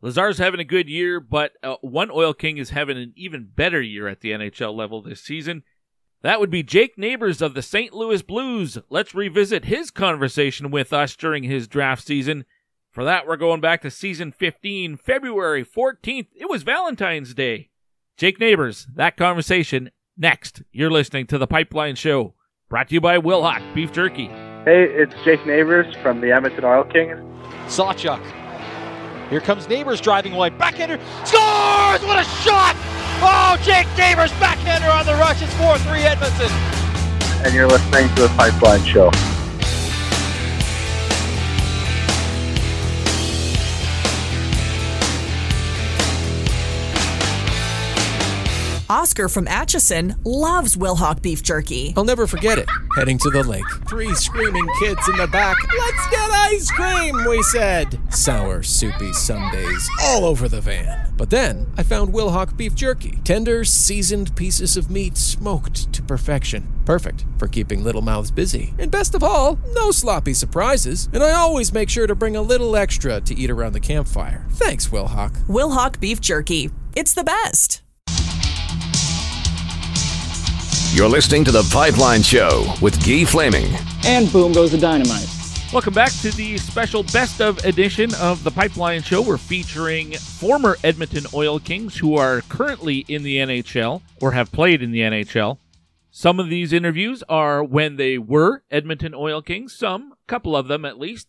Lazar's having a good year, but one Oil King is having an even better year at the NHL level this season. That would be Jake Neighbours of the St. Louis Blues. Let's revisit his conversation with us during his draft season. For that, we're going back to Season 15, February 14th. It was Valentine's Day. Jake Neighbours, that conversation next. You're listening to The Pipeline Show, brought to you by Wilhock Beef Jerky. Hey, it's Jake Neighbours from the Edmonton Oil Kings. Sawchuk. Here comes Neighbours driving away. Backhander. Scores! What a shot! Oh, Jake Neighbours backhander on the rush. It's 4-3 Edmonton. And you're listening to The Pipeline Show. Oscar from Atchison loves Wilhock Beef Jerky. I'll never forget it. Heading to the lake. Three screaming kids in the back. Let's get ice cream, we said. Sour, soupy sundaes all over the van. But then I found Wilhock Beef Jerky. Tender, seasoned pieces of meat smoked to perfection. Perfect for keeping little mouths busy. And best of all, no sloppy surprises. And I always make sure to bring a little extra to eat around the campfire. Thanks, Wilhock. Wilhock Beef Jerky. It's the best. You're listening to The Pipeline Show with Guy Flaming. And boom goes the dynamite. Welcome back to the special best of edition of The Pipeline Show. We're featuring former Edmonton Oil Kings who are currently in the NHL or have played in the NHL. Some of these interviews are when they were Edmonton Oil Kings, some, a couple of them at least,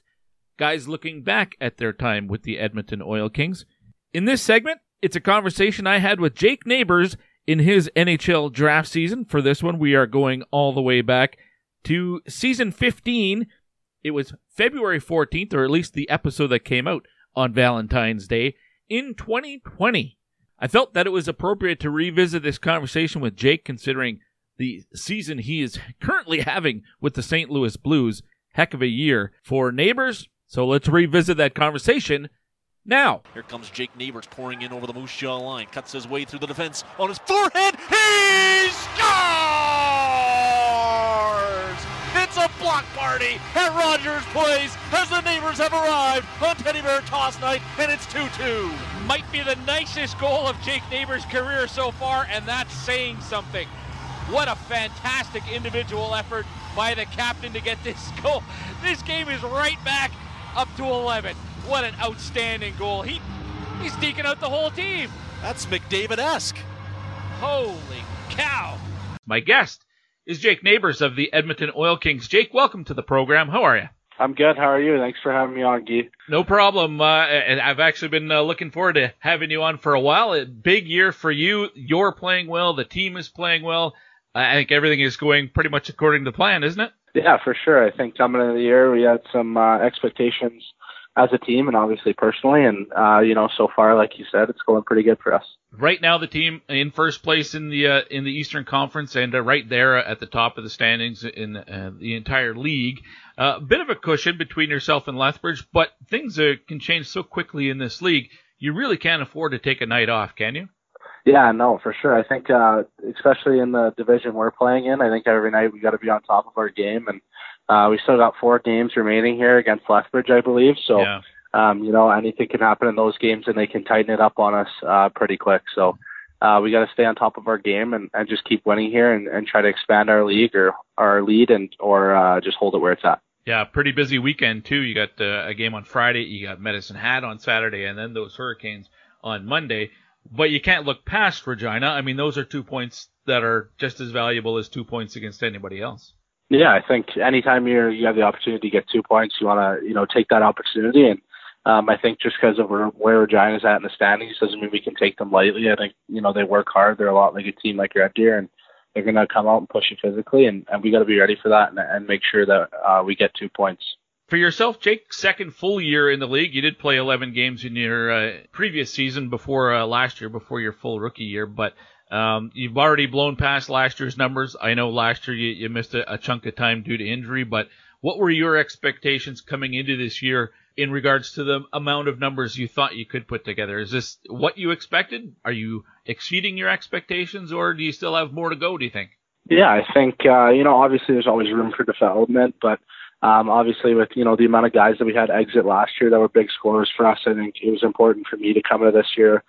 guys looking back at their time with the Edmonton Oil Kings. In this segment, it's a conversation I had with Jake Neighbours in his NHL draft season. For this one, we are going all the way back to season 15. It was February 14th, or at least the episode that came out on Valentine's Day in 2020. I felt that it was appropriate to revisit this conversation with Jake considering the season he is currently having with the St. Louis Blues. Heck of a year for Neighbours. So let's revisit that conversation now. Here comes Jake Neighbours pouring in over the Moosejaw line. Cuts his way through the defense on his forehead. He scores! It's a block party at Rogers Place as the Neighbours have arrived on Teddy Bear Toss Night, and it's 2-2. Might be the nicest goal of Jake Neighbours' career so far, and that's saying something. What a fantastic individual effort by the captain to get this goal. This game is right back up to 11. What an outstanding goal. He's deking out the whole team. That's McDavid-esque. Holy cow. My guest is Jake Neighbours of the Edmonton Oil Kings. Jake, welcome to the program. How are you? I'm good. How are you? Thanks for having me on, Guy. No problem. And I've actually been looking forward to having you on for a while. A big year for you. You're playing well. The team is playing well. I think everything is going pretty much according to plan, isn't it? Yeah, for sure. I think coming into the year, we had some expectations as a team and obviously personally. And, so far, like you said, it's going pretty good for us. Right now, the team in first place in the Eastern Conference and right there at the top of the standings in the entire league. A bit of a cushion between yourself and Lethbridge, but things can change so quickly in this league. You really can't afford to take a night off, can you? Yeah, no, for sure. I think especially in the division we're playing in, I think every night we got to be on top of our game. And we still got 4 games remaining here against Lethbridge, I believe. So, yeah. Anything can happen in those games and they can tighten it up on us pretty quick. So we got to stay on top of our game and just keep winning here and try to expand our league or our lead or just hold it where it's at. Yeah, pretty busy weekend, too. You got a game on Friday. You got Medicine Hat on Saturday and then those Hurricanes on Monday. But you can't look past Regina. I mean, those are 2 points that are just as valuable as 2 points against anybody else. Yeah, I think anytime you have the opportunity to get 2 points, you want to take that opportunity. And I think just because of where Regina's at in the standings doesn't mean we can take them lightly. I think they work hard. They're a lot like a team like Red Deer, and they're going to come out and push you physically. And we got to be ready for that and make sure that we get 2 points. For yourself, Jake, second full year in the league. You did play 11 games in your previous season before last year, before your full rookie year. But you've already blown past last year's numbers. I know last year you missed a chunk of time due to injury. But what were your expectations coming into this year in regards to the amount of numbers you thought you could put together? Is this what you expected? Are you exceeding your expectations, or do you still have more to go, do you think? Yeah, I think, obviously there's always room for development. But obviously with, the amount of guys that we had exit last year that were big scorers for us, I think it was important for me to come to this year,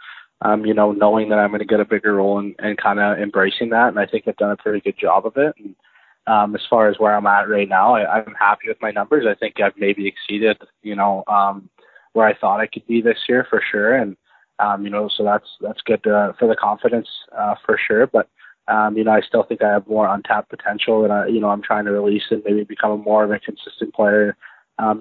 knowing that I'm going to get a bigger role and kind of embracing that. And I think I've done a pretty good job of it. And as far as where I'm at right now, I'm happy with my numbers. I think I've maybe exceeded, where I thought I could be this year for sure. And, so that's good for the confidence for sure. But, I still think I have more untapped potential that I'm trying to release and maybe become more of a consistent player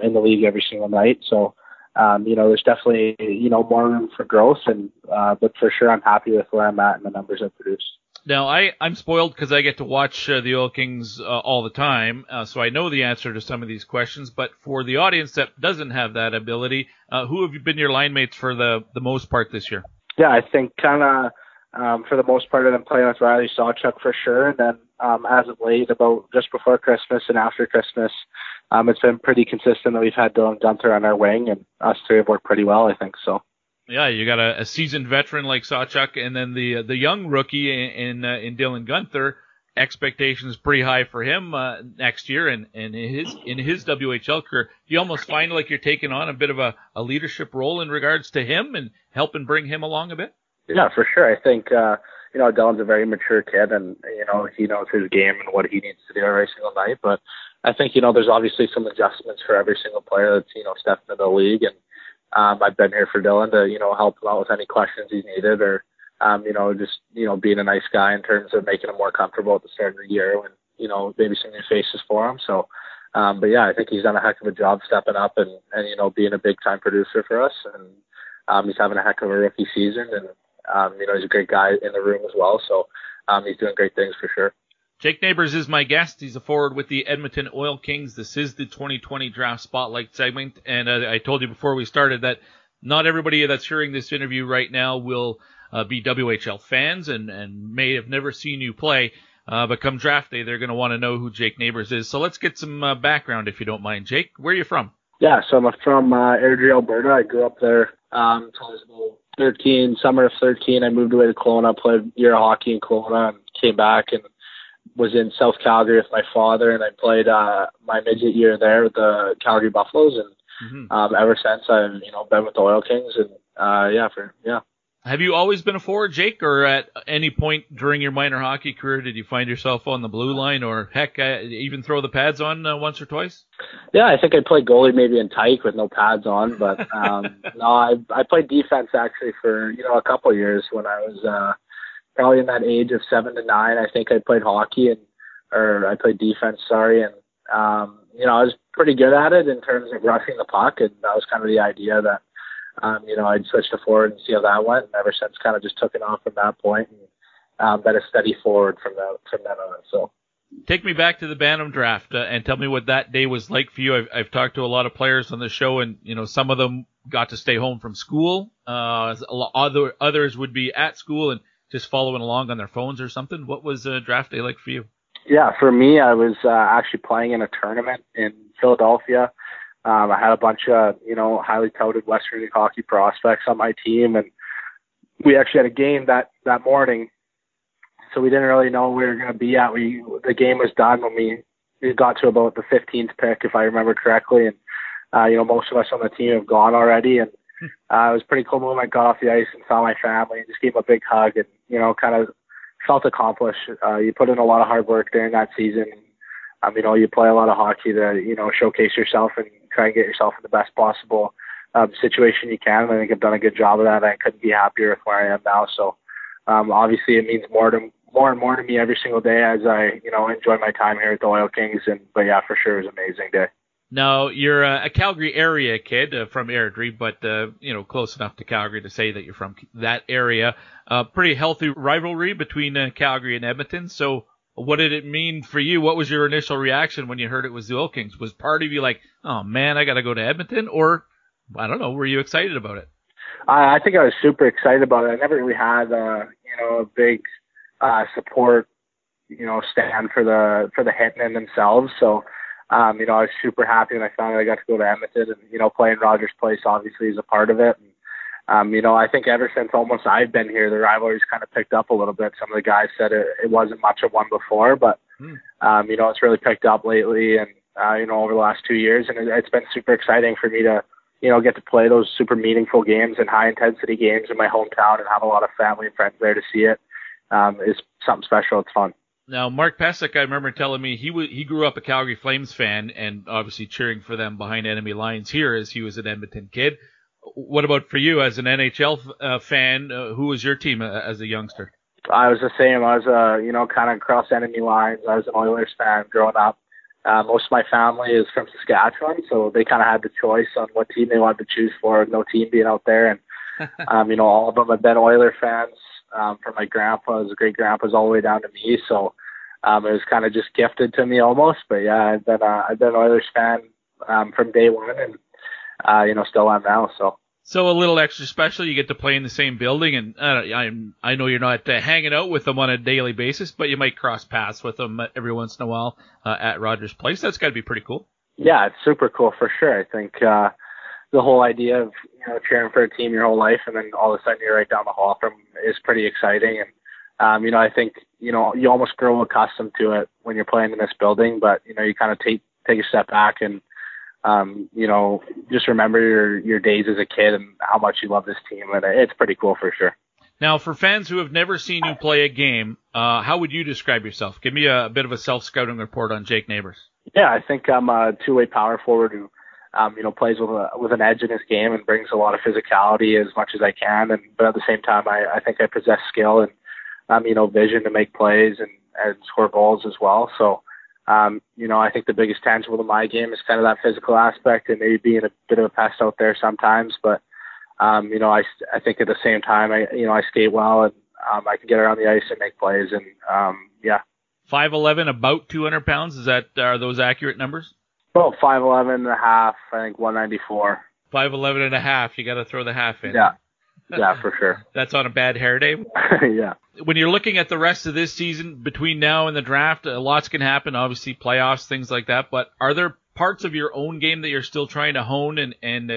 in the league every single night. So, there's definitely, more room for growth. And but for sure, I'm happy with where I'm at and the numbers I've produced. Now, I'm spoiled because I get to watch the Oil Kings all the time, so I know the answer to some of these questions. But for the audience that doesn't have that ability, who have you been your line mates for the most part this year? Yeah, I think kind of For the most part, I've been playing with Riley Sawchuk for sure. And then as of late, about just before Christmas and after Christmas, it's been pretty consistent that we've had Dylan Guenther on our wing, and us three have worked pretty well, I think. So. Yeah, you got a seasoned veteran like Sawchuk, and then the young rookie in Dylan Guenther. Expectations pretty high for him next year, and in his WHL career. Do you almost find like you're taking on a bit of a leadership role in regards to him and helping bring him along a bit? Yeah, for sure. I think Dylan's a very mature kid, and he knows his game and what he needs to do every single night. But I think there's obviously some adjustments for every single player that's stepping into the league, and I've been here for Dylan to help him out with any questions he's needed, or being a nice guy in terms of making him more comfortable at the start of the year and maybe some new faces for him. So, but yeah, I think he's done a heck of a job stepping up and being a big time producer for us. And he's having a heck of a rookie season, and he's a great guy in the room as well. So he's doing great things for sure. Jake Neighbours is my guest. He's a forward with the Edmonton Oil Kings. This is the 2020 Draft Spotlight segment, and I told you before we started that not everybody that's hearing this interview right now will be WHL fans and may have never seen you play, but come draft day, they're going to want to know who Jake Neighbours is. So let's get some background, if you don't mind. Jake, where are you from? Yeah, so I'm from Airdrie, Alberta. I grew up there until I was about 13, summer of 13. I moved away to Kelowna, played a year of hockey in Kelowna, and came back and was in South Calgary with my father, and I played my midget year there with the Calgary Buffaloes, and ever since I've been with the Oil Kings, and Have you always been a forward, Jake, or at any point during your minor hockey career did you find yourself on the blue line, or heck, even throw the pads on once or twice? Yeah, I think I played goalie maybe in Tyke with no pads on, but no, I played defense actually for a couple of years when I was probably in that age of 7 to 9. I think I played hockey I played defense. Sorry, and I was pretty good at it in terms of rushing the puck, and that was kind of the idea that. I'd switch to forward and see how that went, and ever since kind of just took it off from that point, and been a steady forward from then on. So, take me back to the Bantam draft and tell me what that day was like for you. I've talked to a lot of players on the show, and some of them got to stay home from school. Others would be at school and just following along on their phones or something. What was draft day like for you? Yeah, for me, I was actually playing in a tournament in Philadelphia. I had a bunch of, highly touted Western League hockey prospects on my team, and we actually had a game that morning, so we didn't really know where we were going to be at. The game was done when we got to about the 15th pick, if I remember correctly, and, most of us on the team have gone already, and it was a pretty cool moment. I got off the ice and saw my family and just gave them a big hug and, kind of felt accomplished. You put in a lot of hard work during that season. You play a lot of hockey to, showcase yourself and try and get yourself in the best possible situation you can. And I think I've done a good job of that. I couldn't be happier with where I am now. So obviously it means more and more to me every single day as I, enjoy my time here at the Oil Kings. But yeah, for sure it was an amazing day. Now, you're a Calgary area kid from Airdrie, but, close enough to Calgary to say that you're from that area. Pretty healthy rivalry between Calgary and Edmonton. So what did it mean for you? What was your initial reaction when you heard it was the Oil Kings? Was part of you like, oh, man, I got to go to Edmonton? Or, I don't know, were you excited about it? I think I was super excited about it. I never really had, a big support, stand for the Hitmen themselves. So, I was super happy when I found out I got to go to Edmonton. And, playing Rogers Place, obviously, is a part of it. And, I think ever since almost I've been here, the rivalry's kind of picked up a little bit. Some of the guys said it wasn't much of one before, but, it's really picked up lately and, over the last 2 years. And it's been super exciting for me to, get to play those super meaningful games and high intensity games in my hometown and have a lot of family and friends there to see it. It's something special. It's fun. Now, Mark Pysyk, I remember telling me he grew up a Calgary Flames fan and obviously cheering for them behind enemy lines here as he was an Edmonton kid. What about for you as an NHL fan? Who was your team as a youngster? I was the same. I was, kind of cross enemy lines. I was an Oilers fan growing up. Most of my family is from Saskatchewan, so they kind of had the choice on what team they wanted to choose for, with no team being out there. And, all of them have been Oilers fans, from my grandpa's, great grandpa's, all the way down to me. So it was kind of just gifted to me almost. But, yeah, I've been an Oilers fan from day one and, still am now. So So a little extra special. You get to play in the same building, and I know you're not hanging out with them on a daily basis, but you might cross paths with them every once in a while at Rogers Place. That's got to be pretty cool. Yeah, it's super cool for sure. I think the whole idea of cheering for a team your whole life, and then all of a sudden you're right down the hall from them is pretty exciting. And I think you almost grow accustomed to it when you're playing in this building, but you kind of take a step back and. Just remember your days as a kid and how much you love this team, and it's pretty cool for sure. Now, for fans who have never seen you play a game, how would you describe yourself? Give me a bit of a self-scouting report on Jake Neighbours. Yeah, I think I'm a two-way power forward who, plays with an edge in his game and brings a lot of physicality as much as I can, but at the same time, I think I possess skill and, vision to make plays and score goals as well, so. I think the biggest tangible to my game is kind of that physical aspect and maybe being a bit of a pest out there sometimes. But, I think at the same time, I skate well and I can get around the ice and make plays. And, yeah. 5'11", about 200 pounds. Are those accurate numbers? Well, 5'11 and a half, I think 194. 5'11 and a half. You got to throw the half in. Yeah. Yeah, for sure. That's on a bad hair day. Yeah. When you're looking at the rest of this season, between now and the draft, lots can happen, obviously playoffs, things like that. But are there parts of your own game that you're still trying to hone and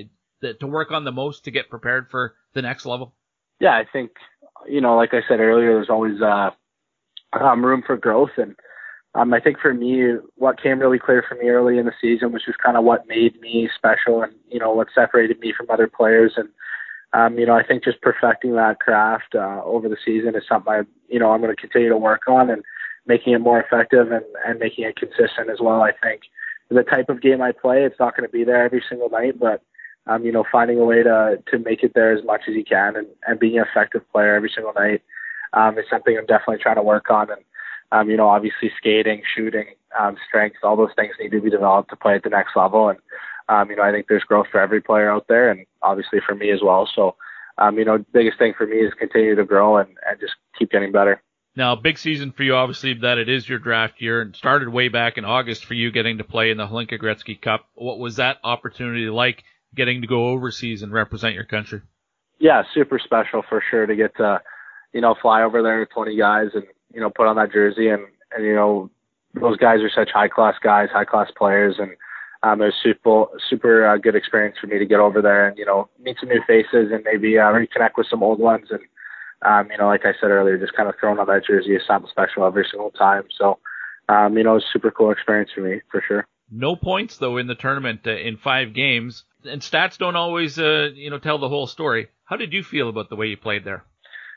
to work on the most to get prepared for the next level? Yeah, I think, like I said earlier, there's always room for growth. And I think for me, what came really clear for me early in the season, which is kind of what made me special and, what separated me from other players and, I think just perfecting that craft over the season is something I'm going to continue to work on and making it more effective and making it consistent as well. I think the type of game I play, it's not going to be there every single night, but finding a way to make it there as much as you can and being an effective player every single night is something I'm definitely trying to work on. And obviously skating, shooting, strength, all those things need to be developed to play at the next level. And I think there's growth for every player out there and obviously for me as well. So, the biggest thing for me is continue to grow and just keep getting better. Now, big season for you, obviously, that it is your draft year and started way back in August for you getting to play in the Hlinka Gretzky Cup. What was that opportunity like getting to go overseas and represent your country? Yeah, super special for sure to get to, fly over there with 20 guys and, put on that jersey and those guys are such high-class players and, it was super good experience for me to get over there and, meet some new faces and maybe reconnect with some old ones. And, like I said earlier, just kind of throwing on that jersey is something special every single time. So, it was a super cool experience for me, for sure. No points, though, in the tournament in 5 games. And stats don't always, tell the whole story. How did you feel about the way you played there?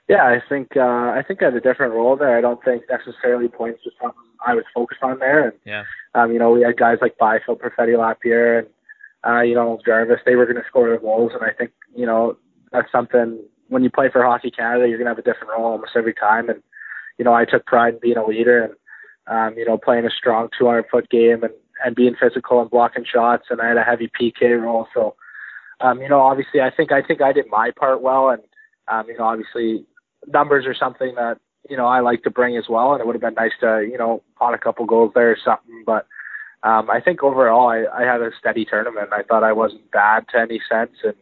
Yeah, I think I had a different role there. I don't think necessarily points was something I was focused on there. And, yeah. We had guys like Byfield, Perfetti, Lapierre, and, Jarvis. They were going to score the goals. And I think, that's something when you play for Hockey Canada, you're going to have a different role almost every time. And, I took pride in being a leader and, playing a strong 200-foot game and being physical and blocking shots. And I had a heavy PK role. So, obviously I think I did my part well. And, obviously numbers are something that, I like to bring as well, and it would have been nice to, pot a couple goals there or something. But I think overall I had a steady tournament. I thought I wasn't bad to any sense, and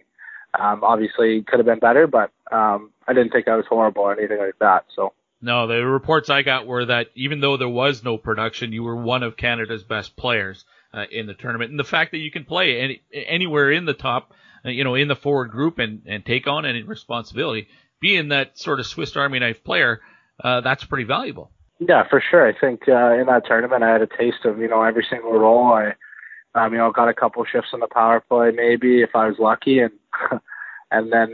obviously could have been better, but I didn't think I was horrible or anything like that. So no, the reports I got were that even though there was no production, you were one of Canada's best players in the tournament. And the fact that you can play anywhere in the top, in the forward group and take on any responsibility, being that sort of Swiss Army knife player, that's pretty valuable. Yeah, for sure. I think in that tournament I had a taste of, every single role. I got a couple shifts on the power play maybe if I was lucky, and then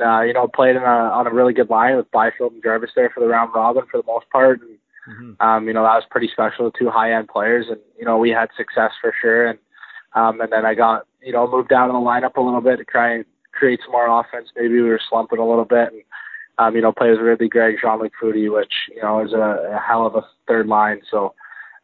played on a really good line with Byfield and Jarvis there for the round robin for the most part, and that was pretty special, 2 high-end players, and we had success for sure, and then I got moved down in the lineup a little bit to try and create some more offense. Maybe we were slumping a little bit, and play with Ridley Gregg, Jean-Luc Foody, which, is a hell of a third line. So,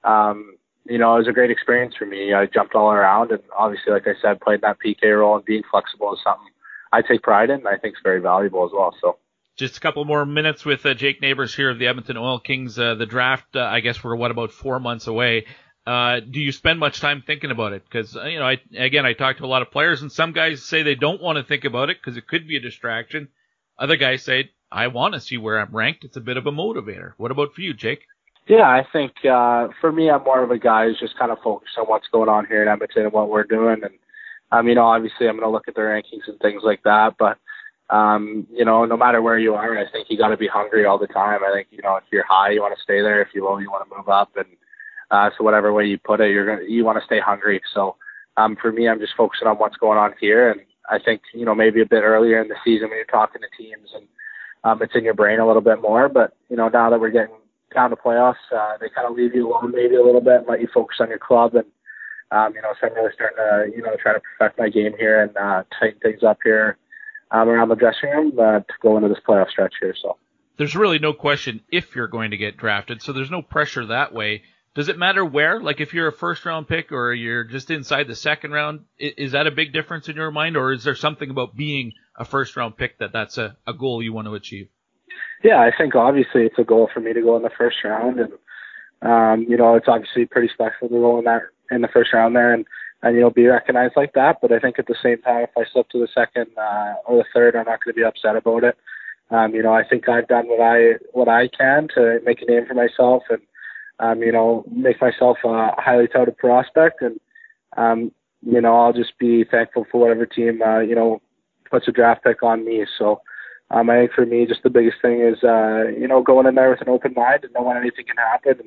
it was a great experience for me. I jumped all around and obviously, like I said, played that PK role and being flexible is something I take pride in and I think it's very valuable as well. So just a couple more minutes with Jake Neighbours here of the Edmonton Oil Kings. The draft, I guess we're about 4 months away. Do you spend much time thinking about it? Because, you know, I talk to a lot of players, and some guys say they don't want to think about it because it could be a distraction. Other guys say, I want to see where I'm ranked. It's a bit of a motivator. What about for you, Jake? Yeah, I think for me, I'm more of a guy who's just kind of focused on what's going on here in Edmonton and what we're doing. And, you know, obviously I'm going to look at the rankings and things like that. But, you know, no matter where you are, I think you got to be hungry all the time. I think, you know, if you're high, you want to stay there. If you're low, you want to move up. And so whatever way you put it, you want to stay hungry. So for me, I'm just focusing on what's going on here. And I think, you know, maybe a bit earlier in the season when you're talking to teams and it's in your brain a little bit more. But, you know, now that we're getting down to playoffs, they kind of leave you alone maybe a little bit and let you focus on your club. And, you know, so I'm really starting to, you know, try to perfect my game here and tighten things up here around the dressing room to go into this playoff stretch here. So there's really no question if you're going to get drafted. So there's no pressure that way. Does it matter where? Like if you're a first-round pick or you're just inside the second round, is that a big difference in your mind, or is there something about being a first-round pick that's a goal you want to achieve? Yeah, I think obviously it's a goal for me to go in the first round, and you know, it's obviously pretty special to go in the first round there, and you know, be recognized like that. But I think at the same time, if I slip to the second or the third, I'm not going to be upset about it. You know, I think I've done what I can to make a name for myself and. You know, make myself a highly touted prospect, and you know, I'll just be thankful for whatever team you know, puts a draft pick on me. So I think for me, just the biggest thing is you know, going in there with an open mind and knowing anything can happen.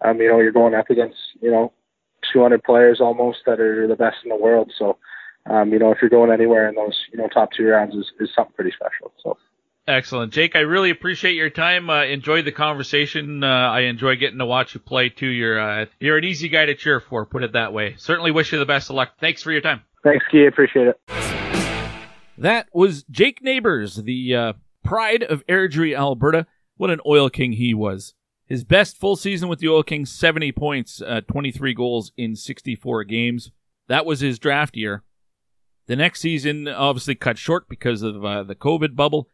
And you know, you're going up against, you know, 200 players almost that are the best in the world. So you know, if you're going anywhere in those, you know, top two rounds is something pretty special. So. Excellent. Jake, I really appreciate your time. Enjoyed the conversation. I enjoy getting to watch you play, too. You're an easy guy to cheer for, put it that way. Certainly wish you the best of luck. Thanks for your time. Thanks, Key. Appreciate it. That was Jake Neighbours, the pride of Airdrie, Alberta. What an Oil King he was. His best full season with the Oil Kings, 70 points, 23 goals in 64 games. That was his draft year. The next season, obviously cut short because of the COVID bubble.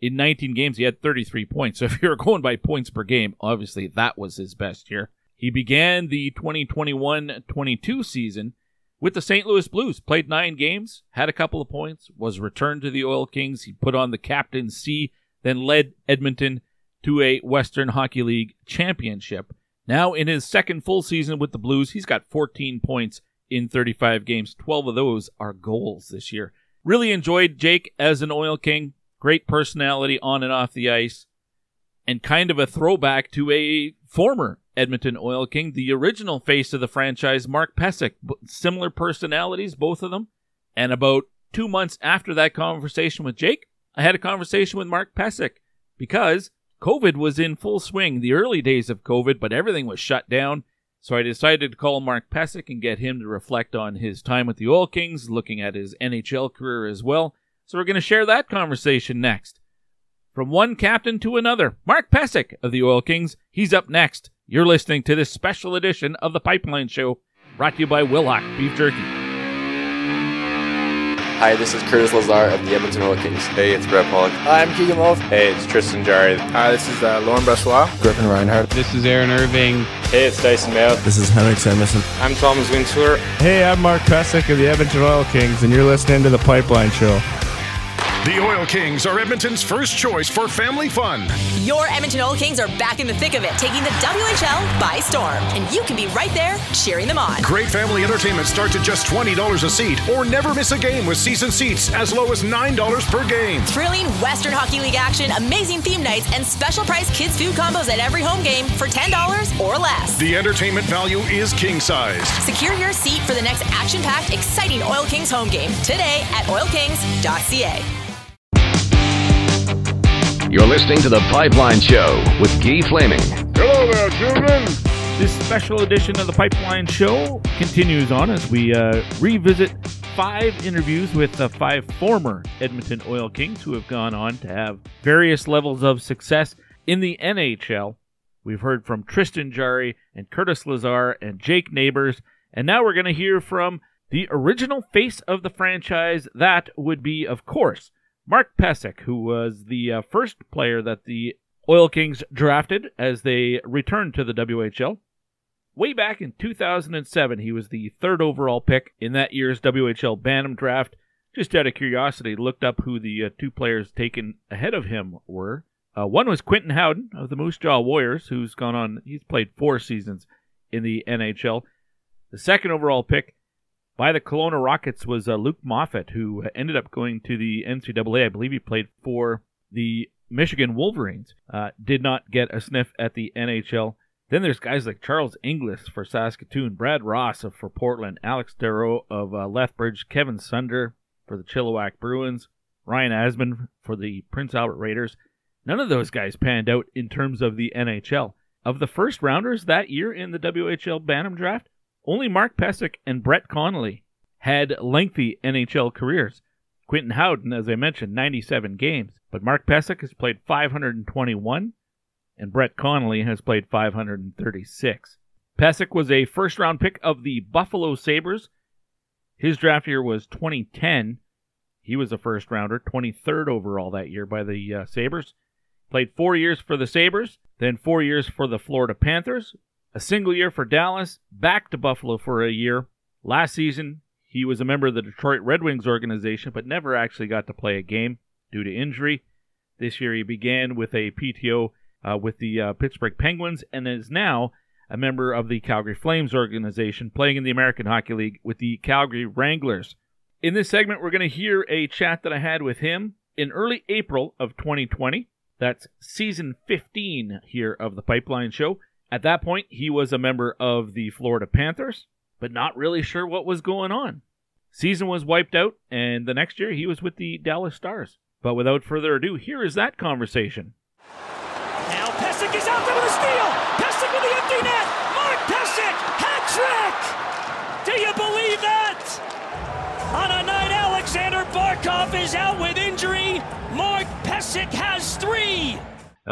In 19 games, he had 33 points. So if you were going by points per game, obviously that was his best year. He began the 2021-22 season with the St. Louis Blues, played 9 games, had a couple of points, was returned to the Oil Kings. He put on the captaincy, then led Edmonton to a Western Hockey League championship. Now in his second full season with the Blues, he's got 14 points in 35 games. 12 of those are goals this year. Really enjoyed Jake as an Oil King. Great personality on and off the ice, and kind of a throwback to a former Edmonton Oil King, the original face of the franchise, Mark Pysyk. Similar personalities, both of them. And about 2 months after that conversation with Jake, I had a conversation with Mark Pysyk because COVID was in full swing, the early days of COVID, but everything was shut down. So I decided to call Mark Pysyk and get him to reflect on his time with the Oil Kings, looking at his NHL career as well. So we're going to share that conversation next. From one captain to another, Mark Pysyk of the Oil Kings, he's up next. You're listening to this special edition of The Pipeline Show, brought to you by Wilhock Beef Jerky. Hi, this is Curtis Lazar of the Edmonton Oil Kings. Hey, it's Brett Pollock. Hi, I'm Keegan Wolf. Hey, it's Tristan Jarry. Hi, this is Lauren Breslois. Griffin Reinhardt. This is Aaron Irving. Hey, it's Dyson Mayo. This is Henrik Emerson. I'm Thomas Wintour. Hey, I'm Mark Pysyk of the Edmonton Oil Kings, and you're listening to The Pipeline Show. The Oil Kings are Edmonton's first choice for family fun. Your Edmonton Oil Kings are back in the thick of it, taking the WHL by storm. And you can be right there cheering them on. Great family entertainment starts at just $20 a seat, or never miss a game with season seats as low as $9 per game. Thrilling Western Hockey League action, amazing theme nights, and special price kids food combos at every home game for $10 or less. The entertainment value is king-sized. Secure your seat for the next action-packed, exciting Oil Kings home game today at oilkings.ca. You're listening to The Pipeline Show with Guy Flaming. Hello there, children. This special edition of The Pipeline Show continues on as we revisit 5 interviews with the 5 former Edmonton Oil Kings who have gone on to have various levels of success in the NHL. We've heard from Tristan Jarry and Curtis Lazar and Jake Neighbours, and now we're going to hear from the original face of the franchise. That would be, of course, Mark Pysyk, who was the first player that the Oil Kings drafted as they returned to the WHL. Way back in 2007, he was the third overall pick in that year's WHL Bantam draft. Just out of curiosity, looked up who the two players taken ahead of him were. One was Quentin Howden of the Moosejaw Warriors, who's gone on, he's played 4 seasons in the NHL. The second overall pick by the Kelowna Rockets was Luke Moffat, who ended up going to the NCAA. I believe he played for the Michigan Wolverines. Did not get a sniff at the NHL. Then there's guys like Charles Inglis for Saskatoon, Brad Ross for Portland, Alex Darrow of Lethbridge, Kevin Sunder for the Chilliwack Bruins, Ryan Asman for the Prince Albert Raiders. None of those guys panned out in terms of the NHL. Of the first rounders that year in the WHL Bantam draft, only Mark Pysyk and Brett Connolly had lengthy NHL careers. Quentin Howden, as I mentioned, 97 games, but Mark Pysyk has played 521. And Brett Connolly has played 536. Pysyk was a first-round pick of the Buffalo Sabres. His draft year was 2010. He was a first-rounder, 23rd overall that year by the Sabres. Played 4 years for the Sabres, then 4 years for the Florida Panthers, a single year for Dallas, back to Buffalo for a year. Last season, he was a member of the Detroit Red Wings organization, but never actually got to play a game due to injury. This year, he began with a PTO with the Pittsburgh Penguins, and is now a member of the Calgary Flames organization, playing in the American Hockey League with the Calgary Wranglers. In this segment, we're going to hear a chat that I had with him in early April of 2020. That's season 15 here of the Pipeline Show. At that point, he was a member of the Florida Panthers, but not really sure what was going on. Season was wiped out, and the next year he was with the Dallas Stars. But without further ado, here is that conversation. Pysyk is out there with a steal. Pysyk with the empty net. Mark Pysyk, hat trick. Do you believe that? On a night Alexander Barkov is out with injury, Mark Pysyk has 3.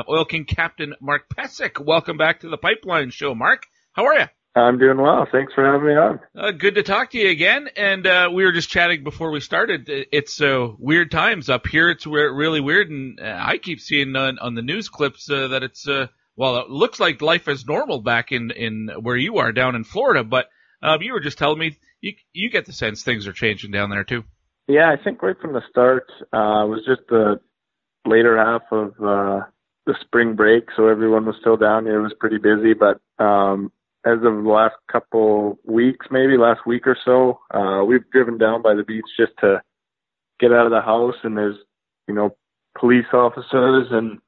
Oil King captain Mark Pysyk, welcome back to the Pipeline Show. Mark, how are you? I'm doing well. Thanks for having me on. Good to talk to you again. And we were just chatting before we started. It's weird times up here. It's really weird. And I keep seeing on the news clips that it's, well, it looks like life is normal back in where you are down in Florida. But you were just telling me you get the sense things are changing down there too. Yeah, I think right from the start, it was just the later half of the spring break. So everyone was still down here. It was pretty busy, but as of the last couple weeks, maybe last week or so, we've driven down by the beach just to get out of the house, and there's, you know, police officers and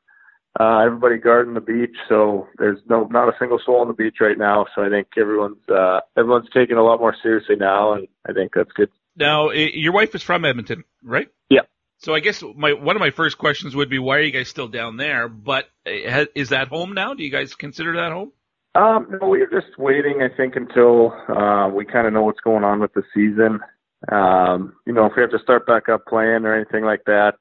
everybody guarding the beach. So there's not a single soul on the beach right now. So I think everyone's taking it a lot more seriously now, and I think that's good. Now, your wife is from Edmonton, right? Yeah. So I guess one of my first questions would be, why are you guys still down there? But is that home now? Do you guys consider that home? No, we're just waiting, I think, until we kind of know what's going on with the season. You know, if we have to start back up playing or anything like that,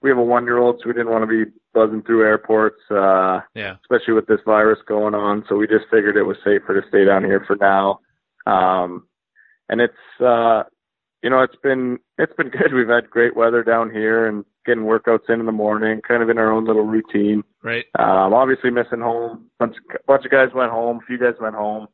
we have a 1-year-old, so we didn't want to be buzzing through airports, especially with this virus going on. So we just figured it was safer to stay down here for now. And it's, you know, it's been good. We've had great weather down here and getting workouts in the morning, kind of in our own little routine. Right. Obviously missing home. A bunch of guys went home. A few guys went home.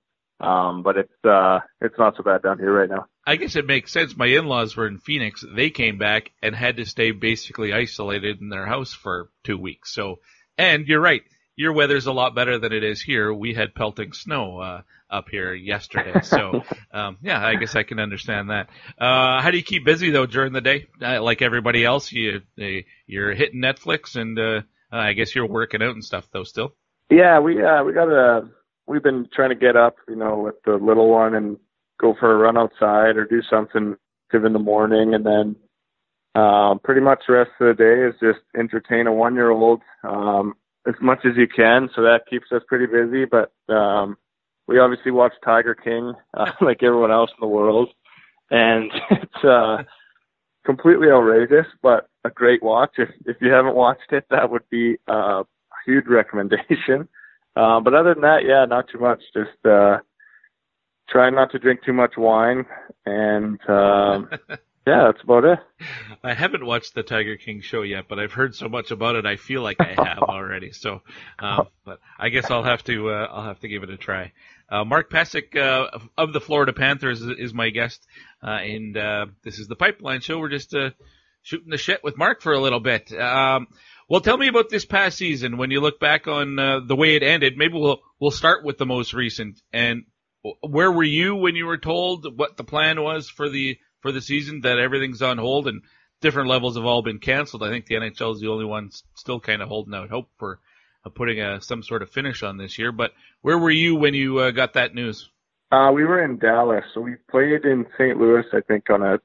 But it's not so bad down here right now. I guess it makes sense. My in-laws were in Phoenix. They came back and had to stay basically isolated in their house for 2 weeks. So, and you're right. Your weather's a lot better than it is here. We had pelting snow up here yesterday. So, yeah, I guess I can understand that. How do you keep busy, though, during the day? Like everybody else, you're hitting Netflix, and I guess you're working out and stuff, though, still. Yeah, we've been trying to get up, you know, with the little one and go for a run outside or do something in the morning, and then pretty much the rest of the day is just entertain a 1-year-old as much as you can, so that keeps us pretty busy. But we obviously watch Tiger King like everyone else in the world, and it's completely outrageous, but a great watch. If you haven't watched it, that would be a huge recommendation. But other than that, yeah, not too much. Just try not to drink too much wine, and yeah, that's about it. I haven't watched the Tiger King show yet, but I've heard so much about it. I feel like I have already. So, but I guess I'll have to give it a try. Mark Pysyk of the Florida Panthers is my guest, and this is the Pipeline Show. We're just shooting the shit with Mark for a little bit. Well, tell me about this past season. When you look back on the way it ended, maybe we'll start with the most recent. And where were you when you were told what the plan was for the season, that everything's on hold and different levels have all been canceled? I think the NHL is the only one still kind of holding out hope for putting some sort of finish on this year. But where were you when you got that news? We were in Dallas. So we played in St. Louis, I think, on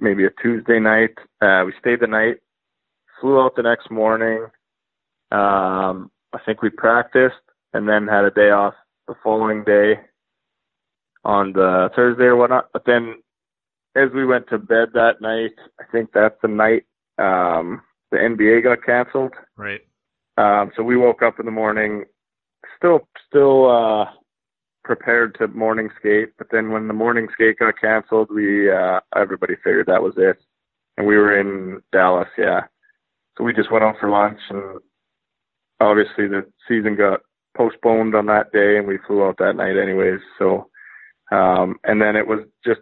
maybe a Tuesday night. We stayed the night, flew out the next morning. I think we practiced and then had a day off the following day on the Thursday or whatnot. But then as we went to bed that night, I think that's the night the NBA got canceled. Right. So we woke up in the morning, still prepared to morning skate. But then when the morning skate got canceled, everybody figured that was it. And we were in Dallas, yeah. So we just went out for lunch, and obviously the season got postponed on that day, and we flew out that night anyways. So, and then it was just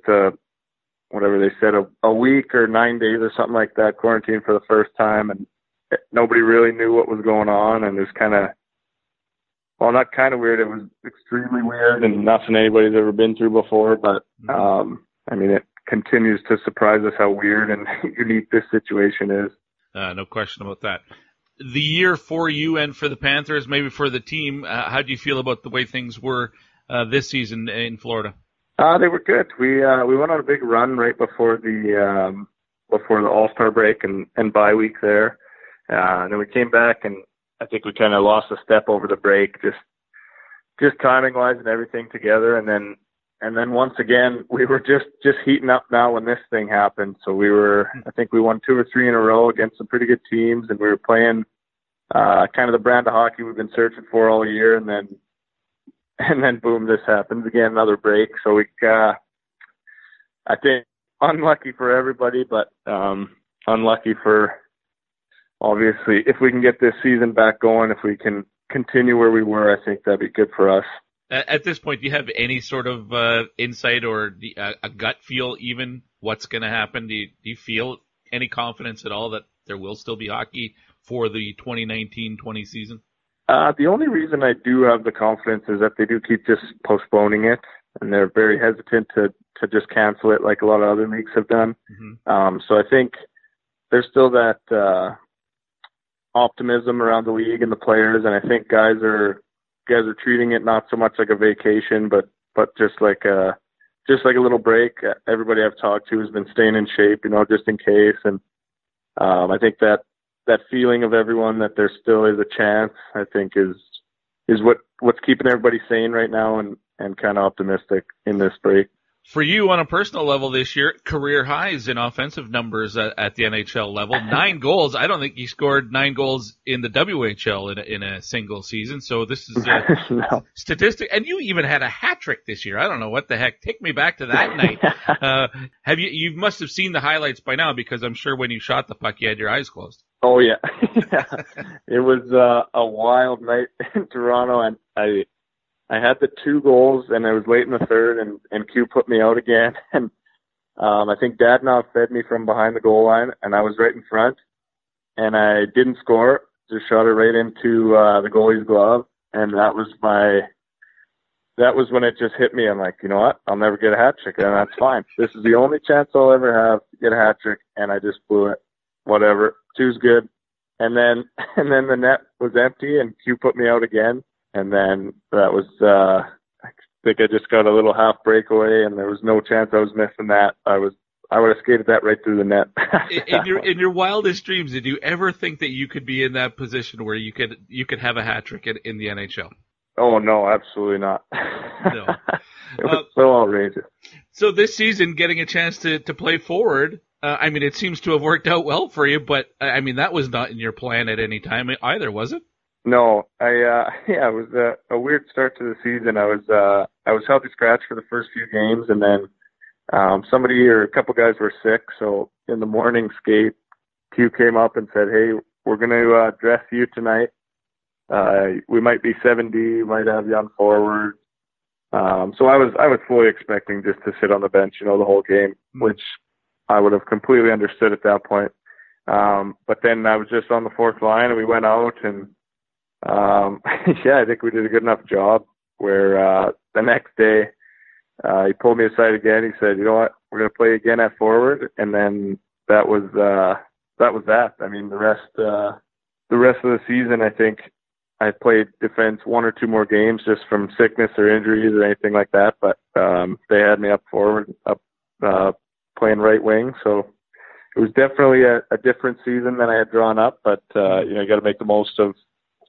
whatever they said, a week or 9 days or something like that, quarantine for the first time, and nobody really knew what was going on, and it was not kind of weird, it was extremely weird and nothing anybody's ever been through before, but, I mean, it continues to surprise us how weird and unique this situation is. No question about that. The year for you and for the Panthers, maybe for the team, how do you feel about the way things were this season in Florida? They were good. We went on a big run right before the All-Star break and bye week there. And then we came back, and I think we kind of lost a step over the break, just timing-wise and everything together. And then once again, we were just heating up now when this thing happened. So I think we won 2 or 3 in a row against some pretty good teams, and we were playing kind of the brand of hockey we've been searching for all year. And then boom, this happens again, another break. So I think unlucky for everybody, but unlucky for, obviously, if we can get this season back going, if we can continue where we were, I think that'd be good for us. At this point, do you have any sort of insight or a gut feel even what's going to happen? Do you feel any confidence at all that there will still be hockey for the 2019-20 season? The only reason I do have the confidence is that they do keep just postponing it, and they're very hesitant to just cancel it like a lot of other leagues have done. Mm-hmm. So I think there's still that optimism around the league and the players, and I think guys are treating it not so much like a vacation, but just like a little break. Everybody I've talked to has been staying in shape, just in case. And I think that feeling of everyone that there still is a chance, I think is what's keeping everybody sane right now and kind of optimistic in this break. For you on a personal level this year, career highs in offensive numbers at the NHL level. 9 goals. I don't think you scored 9 goals in the WHL in a single season. So this is a no. Statistic. And you even had a hat trick this year. I don't know what the heck. Take me back to that night. You must have seen the highlights by now, because I'm sure when you shot the puck, you had your eyes closed. Oh, yeah. It was a wild night in Toronto, and I had the 2 goals, and I was late in the third, and Q put me out again. And I think Dadnoff fed me from behind the goal line, and I was right in front. And I didn't score, just shot it right into the goalie's glove. And that was when it just hit me. I'm like, you know what? I'll never get a hat trick, and that's fine. This is the only chance I'll ever have to get a hat trick, and I just blew it. Whatever. 2's good. And then the net was empty, and Q put me out again. And then that was, I think I just got a little half breakaway, and there was no chance I was missing that. I would have skated that right through the net. In your wildest dreams, did you ever think that you could be in that position where you could have a hat trick in the NHL? Oh no, absolutely not. No, it was so outrageous. So this season, getting a chance to play forward. I mean, it seems to have worked out well for you, but I mean, that was not in your plan at any time either, was it? No, it was a weird start to the season. I was healthy scratch for the first few games, and then somebody or a couple guys were sick. So in the morning skate, Q came up and said, "Hey, we're going to dress you tonight. We might be 7D, might have you on forward. So I was fully expecting just to sit on the bench, the whole game, which I would have completely understood at that point. But then I was just on the fourth line, and we went out, and I think we did a good enough job where the next day he pulled me aside again. He said, you know what, we're going to play again at forward. And then that was that. I mean, the rest of the season, I think I played defense one or two more games just from sickness or injuries or anything like that. But they had me up forward, playing right wing. So it was definitely a different season than I had drawn up. But you got to make the most of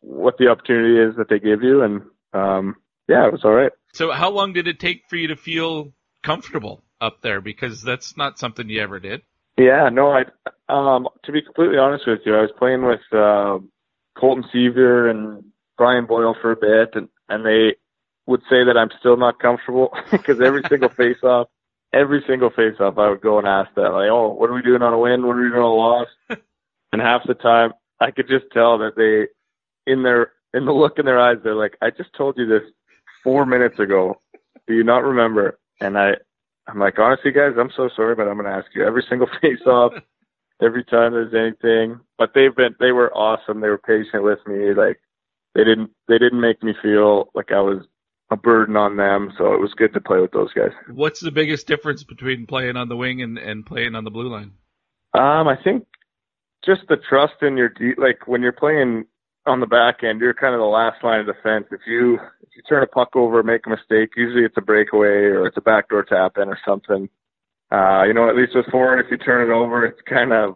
what the opportunity is that they give you. And it was all right. So how long did it take for you to feel comfortable up there? Because that's not something you ever did. Yeah, no, to be completely honest with you, I was playing with Colton Seaver and Brian Boyle for a bit, and they would say that I'm still not comfortable because every single face-off, I would go and ask that, like, oh, what are we doing on a win? What are we doing on a loss? And half the time, I could just tell that they, in the look in their eyes, they're like, I just told you this 4 minutes ago. Do you not remember? And I'm like, honestly, guys, I'm so sorry, but I'm going to ask you every single face-off, every time there's anything. But they were awesome. They were patient with me. Like they didn't make me feel like I was a burden on them. So it was good to play with those guys. What's the biggest difference between playing on the wing and playing on the blue line? I think just the trust in your like when you're playing on the back end, you're kind of the last line of defense. If you turn a puck over, make a mistake, usually it's a breakaway or it's a backdoor tap in or something. At least with forward, if you turn it over, it's kind of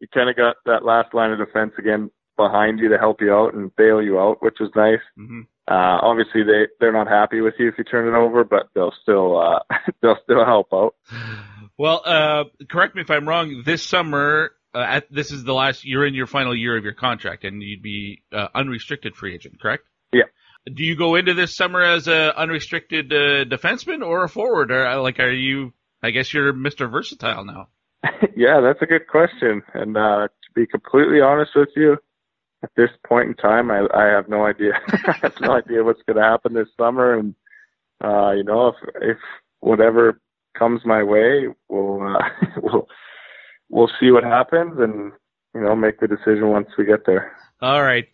you got that last line of defense again behind you to help you out and bail you out, which was nice. Mm-hmm. Obviously, they're not happy with you if you turn it over, but they'll still help out. Well, correct me if I'm wrong. This summer, this is the last year in your final year of your contract, and you'd be unrestricted free agent, correct? Yeah. Do you go into this summer as an unrestricted defenseman or a forward, or like are you? I guess you're Mr. Versatile now. Yeah, that's a good question. And to be completely honest with you, at this point in time, I have no idea. I have no idea what's going to happen this summer. And, if whatever comes my way, we'll see what happens and, make the decision once we get there. All right.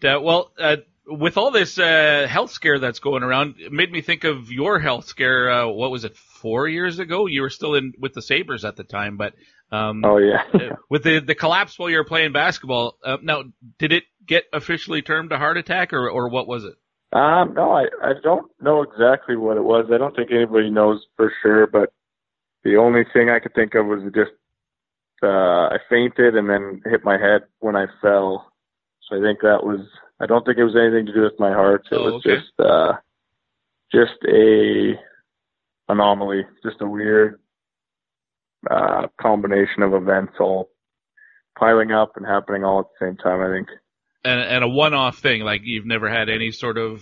With all this health scare that's going around, it made me think of your health scare. What was it, 4 years ago? You were still in with the Sabres at the time, but with the collapse while you were playing basketball. Now, did it get officially termed a heart attack, or what was it? No, I don't know exactly what it was. I don't think anybody knows for sure, but the only thing I could think of was just I fainted and then hit my head when I fell. So I think that was. I don't think it was anything to do with my heart. It was okay. Just a anomaly, just a weird combination of events all piling up and happening all at the same time, I think. And a one-off thing, like you've never had any sort of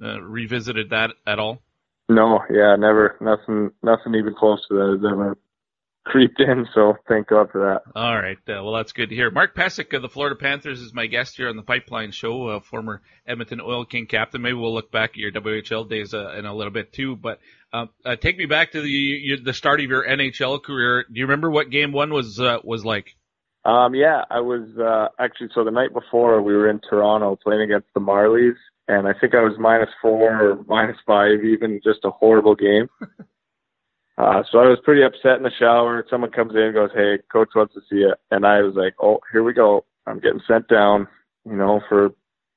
revisited that at all? No, yeah, never. Nothing even close to that has ever creeped in, so thank God for that. All right. Well, that's good to hear. Mark Pysyk of the Florida Panthers is my guest here on the Pipeline Show, a former Edmonton Oil King captain. Maybe we'll look back at your WHL days in a little bit too, but take me back to the start of your NHL career. Do you remember what game one was like? I was actually, so the night before we were in Toronto playing against the Marlies, and I think I was -4 or -5 even, just a horrible game. So I was pretty upset in the shower. Someone comes in and goes, hey, coach wants to see you. And I was like, oh, here we go. I'm getting sent down, for a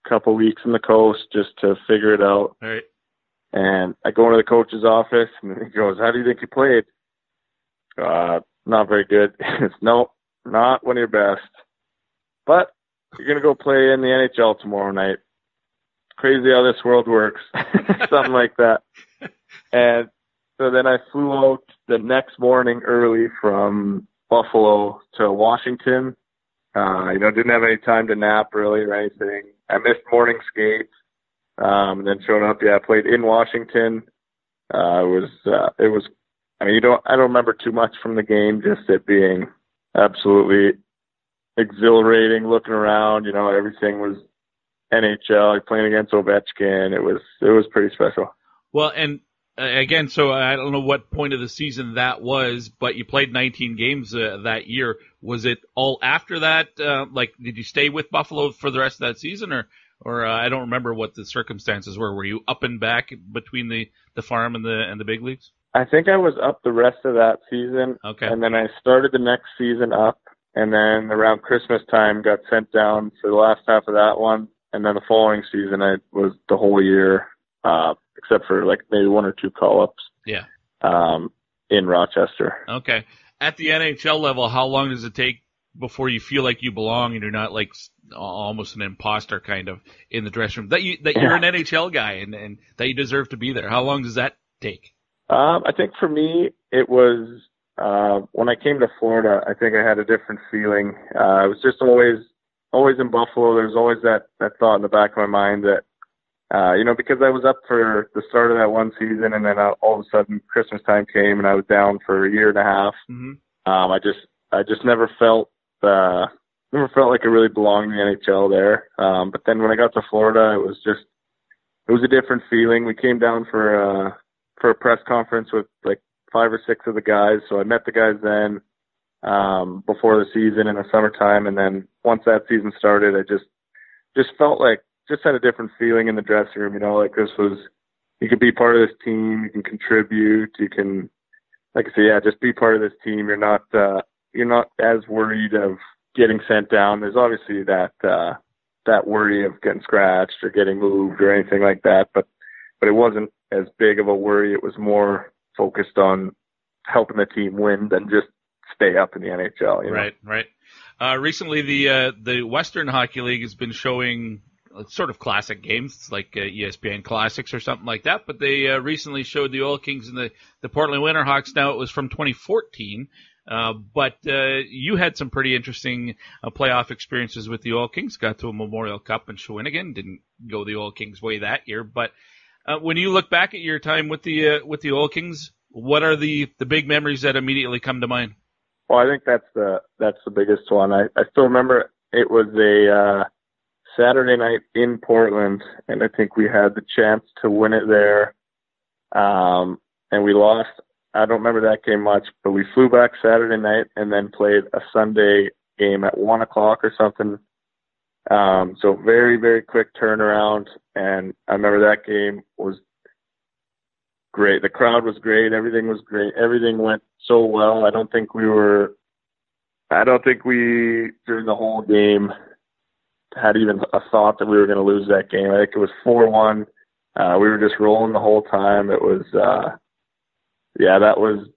couple weeks in the coast just to figure it out. All right. And I go into the coach's office, and he goes, how do you think you played? Not very good. Nope, not one of your best. But you're going to go play in the NHL tomorrow night. Crazy how this world works. Something like that. And so then I flew out the next morning early from Buffalo to Washington. Didn't have any time to nap really or anything. I missed morning skate. Then showed up. Yeah, I played in Washington. I don't remember too much from the game, just it being absolutely exhilarating. Looking around, everything was NHL. Playing against Ovechkin, it was pretty special. Well, and again, so I don't know what point of the season that was, but you played 19 games that year. Was it all after that? Like, did you stay with Buffalo for the rest of that season, or I don't remember what the circumstances were. Were you up and back between the farm and the big leagues? I think I was up the rest of that season. Okay. And then I started the next season up, and then around Christmas time got sent down for the last half of that one. And then the following season, I was the whole year, except for like maybe one or two call-ups. Yeah. In Rochester. Okay. At the NHL level, how long does it take before you feel like you belong and you're not like almost an imposter kind of in the dressing room, that you're an NHL guy and that you deserve to be there? How long does that take? I think for me, it was when I came to Florida, I think I had a different feeling. I was just always in Buffalo. There was always that thought in the back of my mind that, because I was up for the start of that one season, and then all of a sudden Christmas time came and I was down for a year and a half. Mm-hmm. I just never felt like I really belonged in the NHL there. But then when I got to Florida, it was a different feeling. We came down for a press conference with like 5 or 6 of the guys. So I met the guys then, before the season in the summertime. And then once that season started, I just felt like, just had a different feeling in the dressing room, like you could be part of this team, you can contribute, you can, like I say, just be part of this team. You're not as worried of getting sent down. There's obviously that worry of getting scratched or getting moved or anything like that, but it wasn't as big of a worry. It was more focused on helping the team win than just stay up in the NHL. Right. Recently, the Western Hockey League has been showing sort of classic games, like ESPN Classics or something like that, but they recently showed the Oil Kings and the Portland Winterhawks. Now, it was from 2014, but you had some pretty interesting playoff experiences with the Oil Kings. Got to a Memorial Cup in Shawinigan. Didn't go the Oil Kings way that year, but when you look back at your time with the Oil Kings, what are the big memories that immediately come to mind? Well, I think that's the biggest one. I still remember it was a Saturday night in Portland, and I think we had the chance to win it there, and we lost. I don't remember that game much, but we flew back Saturday night and then played a Sunday game at 1 o'clock or something. So very, very quick turnaround, and I remember that game was great. The crowd was great. Everything was great. Everything went so well. I don't think we during the whole game had even a thought that we were going to lose that game. I think it was 4-1. We were just rolling the whole time. It was, that was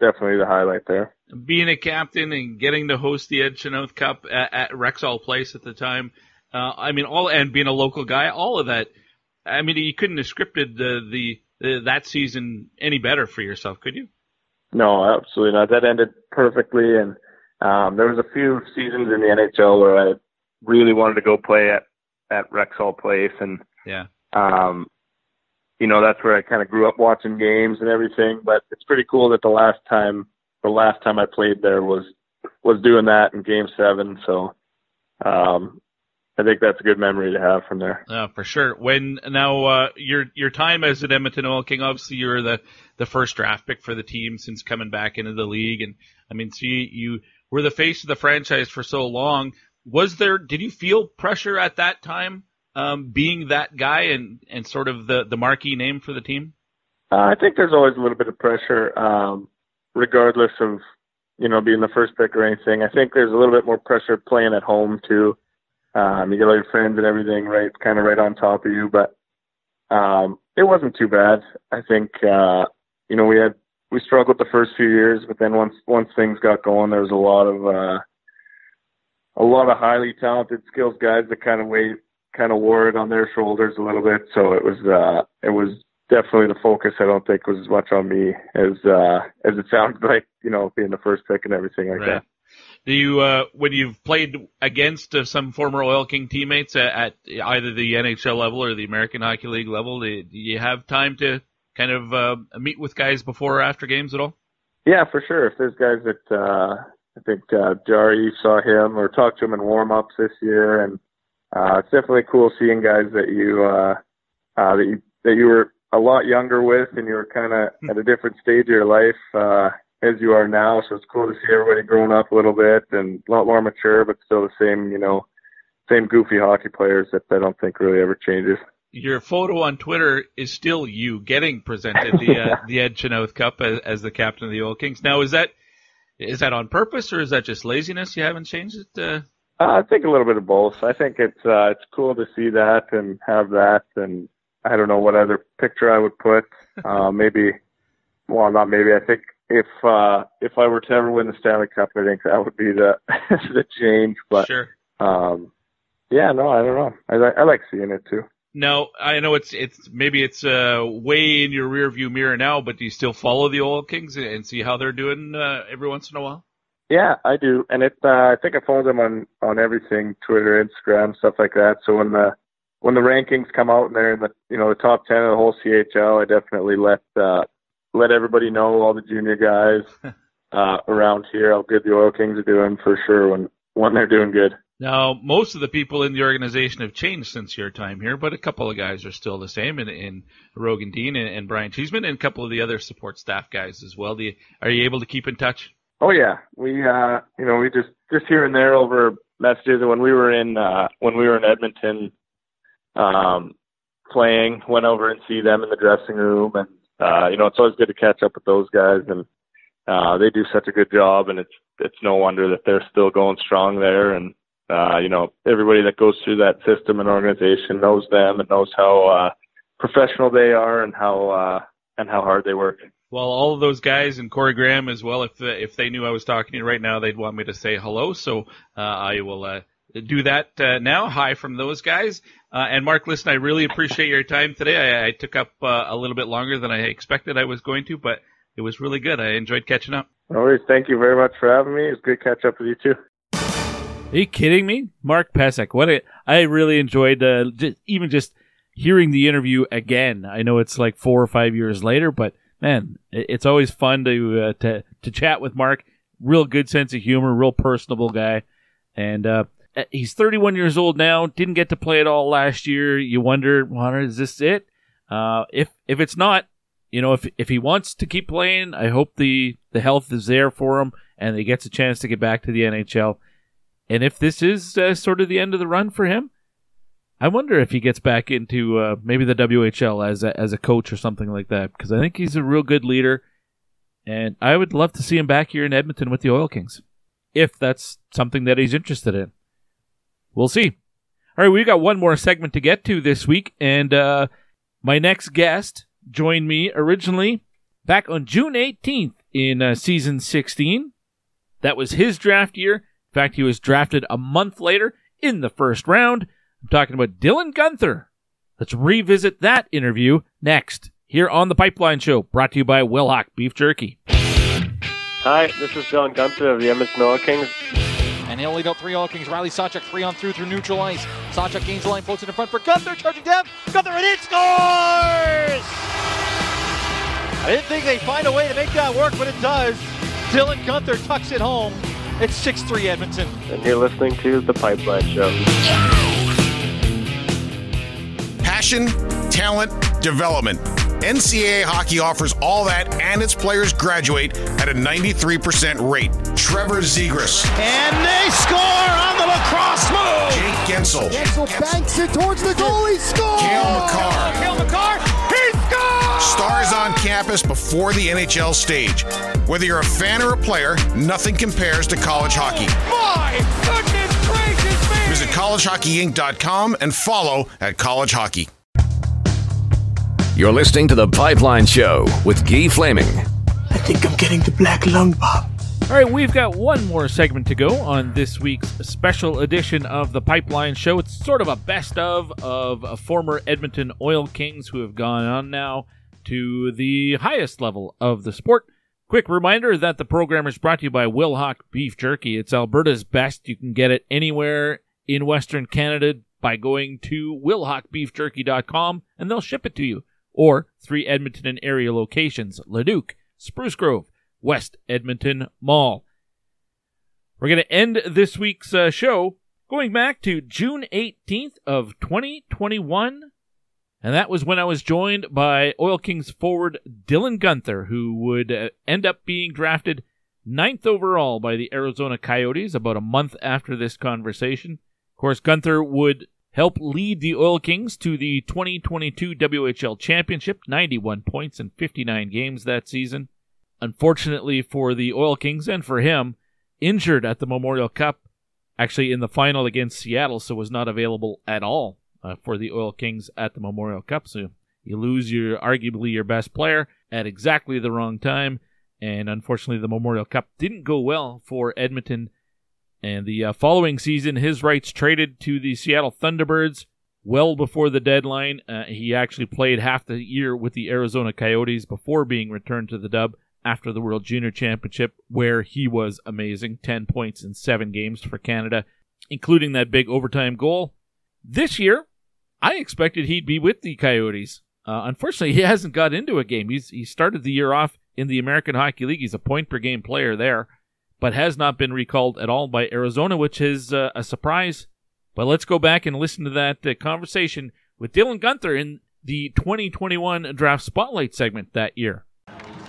definitely the highlight there. Being a captain and getting to host the Ed Chenoth Cup at Rexall Place at the time, and being a local guy, all of that. I mean, you couldn't have scripted that season any better for yourself, could you? No, absolutely not. That ended perfectly, and there was a few seasons in the NHL where I really wanted to go play at Rexall Place, and that's where I kind of grew up watching games and everything. But it's pretty cool that the last time I played there was doing that in Game 7. So I think that's a good memory to have from there. For sure. Your time as an Edmonton Oil King, obviously you were the first draft pick for the team since coming back into the league, and you were the face of the franchise for so long. Did you feel pressure at that time, being that guy and sort of the marquee name for the team? I think there's always a little bit of pressure, regardless of, being the first pick or anything. I think there's a little bit more pressure playing at home too. You get all your friends and everything right on top of you, but it wasn't too bad. I think we struggled the first few years, but then once things got going, there was a lot of highly talented, skilled guys that kind of wore it on their shoulders a little bit. So it was definitely the focus. I don't think was as much on me as it sounds like, being the first pick and everything like that. Do you, when you've played against some former Oil King teammates at either the NHL level or the American Hockey League level, do you have time to kind of meet with guys before or after games at all? Yeah, for sure. If there's guys that, I think Jarry, saw him or talked to him in warm-ups this year, and it's definitely cool seeing guys that you were a lot younger with, and you were kind of at a different stage of your life as you are now. So it's cool to see everybody growing up a little bit and a lot more mature, but still the same, you know, same goofy hockey players that I don't think really ever changes. Your photo on Twitter is still you getting presented the Ed Chenoth Cup as the captain of the Oil Kings. Now, is that on purpose, or is that just laziness? You haven't changed it? I think a little bit of both. I think it's cool to see that and have that, and I don't know what other picture I would put. I think if I were to ever win the Stanley Cup, I think that would be the the change. But sure. I don't know. I like seeing it too. Now, I know it's way in your rearview mirror now, but do you still follow the Oil Kings and see how they're doing every once in a while? Yeah, I do, and I think I follow them on everything, Twitter, Instagram, stuff like that. So when the rankings come out and they're in the the top 10 of the whole CHL, I definitely let everybody know, all the junior guys around here, how good the Oil Kings are doing for sure when they're doing good. Now, most of the people in the organization have changed since your time here, but a couple of guys are still the same, and Rogan Dean and Brian Cheeseman, and a couple of the other support staff guys as well. Are you able to keep in touch? Oh yeah, we we just here and there over messages. And when we were in Edmonton playing, went over and see them in the dressing room, and it's always good to catch up with those guys, and they do such a good job, and it's no wonder that they're still going strong there, and everybody that goes through that system and organization knows them and knows how professional they are and how hard they work. Well, all of those guys and Corey Graham as well, if they knew I was talking to you right now, they'd want me to say hello. So I will do that now. Hi from those guys. And Mark, listen, I really appreciate your time today. I took up a little bit longer than I expected I was going to, but it was really good. I enjoyed catching up. No worries. Thank you very much for having me. It was good to catch up with you, too. Are you kidding me? Mark Pysyk. I really enjoyed even just hearing the interview again. I know it's like 4 or 5 years later, but man, it's always fun to chat with Mark. Real good sense of humor, real personable guy. And he's 31 years old now, didn't get to play at all last year. You wonder, is this it? If it's not, if he wants to keep playing, I hope the health is there for him and he gets a chance to get back to the NHL. And if this is sort of the end of the run for him, I wonder if he gets back into maybe the WHL as a coach or something like that, because I think he's a real good leader, and I would love to see him back here in Edmonton with the Oil Kings, if that's something that he's interested in. We'll see. All right, we've got one more segment to get to this week, and my next guest joined me originally back on June 18th in Season 16. That was his draft year. In fact, he was drafted a month later in the first round. I'm talking about Dylan Guenther. Let's revisit that interview next here on The Pipeline Show, brought to you by Wilhock Beef Jerky. Hi, this is Dylan Guenther of the Edmonton Oil Kings. And he only got three Oil Kings. Riley Sawchuk, three on through neutral ice. Sawchuk gains the line, floats it in front for Guenther, charging down. Guenther, and it scores! I didn't think they'd find a way to make that work, but it does. Dylan Guenther tucks it home. It's 6-3 Edmonton. And you're listening to The Pipeline Show. Passion, talent, development. NCAA hockey offers all that, and its players graduate at a 93% rate. Trevor Zegras. And they score on the lacrosse move! Jake Gensel. Gensel banks it towards the goalie, scores! Cale McCarr. He scores! Stars on campus before the NHL stage. Whether you're a fan or a player, nothing compares to college hockey. My goodness gracious me! Visit collegehockeyinc.com and follow at College Hockey. You're listening to The Pipeline Show with Guy Flaming. I think I'm getting the black lung, Bob. All right, we've got one more segment to go on this week's special edition of The Pipeline Show. It's sort of a best of former Edmonton Oil Kings who have gone on now to the highest level of the sport. Quick reminder that the program is brought to you by Wilhock Beef Jerky. It's Alberta's best. You can get it anywhere in Western Canada by going to wilhockbeefjerky.com, and they'll ship it to you. Or 3 Edmonton and area locations, Leduc, Spruce Grove, West Edmonton Mall. We're going to end this week's show going back to June 18th of 2021. And that was when I was joined by Oil Kings forward Dylan Guenther, who would end up being drafted 9th overall by the Arizona Coyotes about a month after this conversation. Of course, Guenther would help lead the Oil Kings to the 2022 WHL Championship, 91 points in 59 games that season. Unfortunately for the Oil Kings and for him, injured at the Memorial Cup, actually in the final against Seattle, so was not available at all for the Oil Kings at the Memorial Cup. So you lose arguably your best player at exactly the wrong time, and unfortunately the Memorial Cup didn't go well for Edmonton. And the following season, his rights traded to the Seattle Thunderbirds well before the deadline. He actually played half the year with the Arizona Coyotes before being returned to the dub after the World Junior Championship, where he was amazing. 10 points in 7 games for Canada, including that big overtime goal. This year, I expected he'd be with the Coyotes. Unfortunately, he hasn't got into a game. He started the year off in the American Hockey League. He's a point-per-game player there, but has not been recalled at all by Arizona, which is a surprise. But let's go back and listen to that conversation with Dylan Guenther in the 2021 Draft Spotlight segment that year.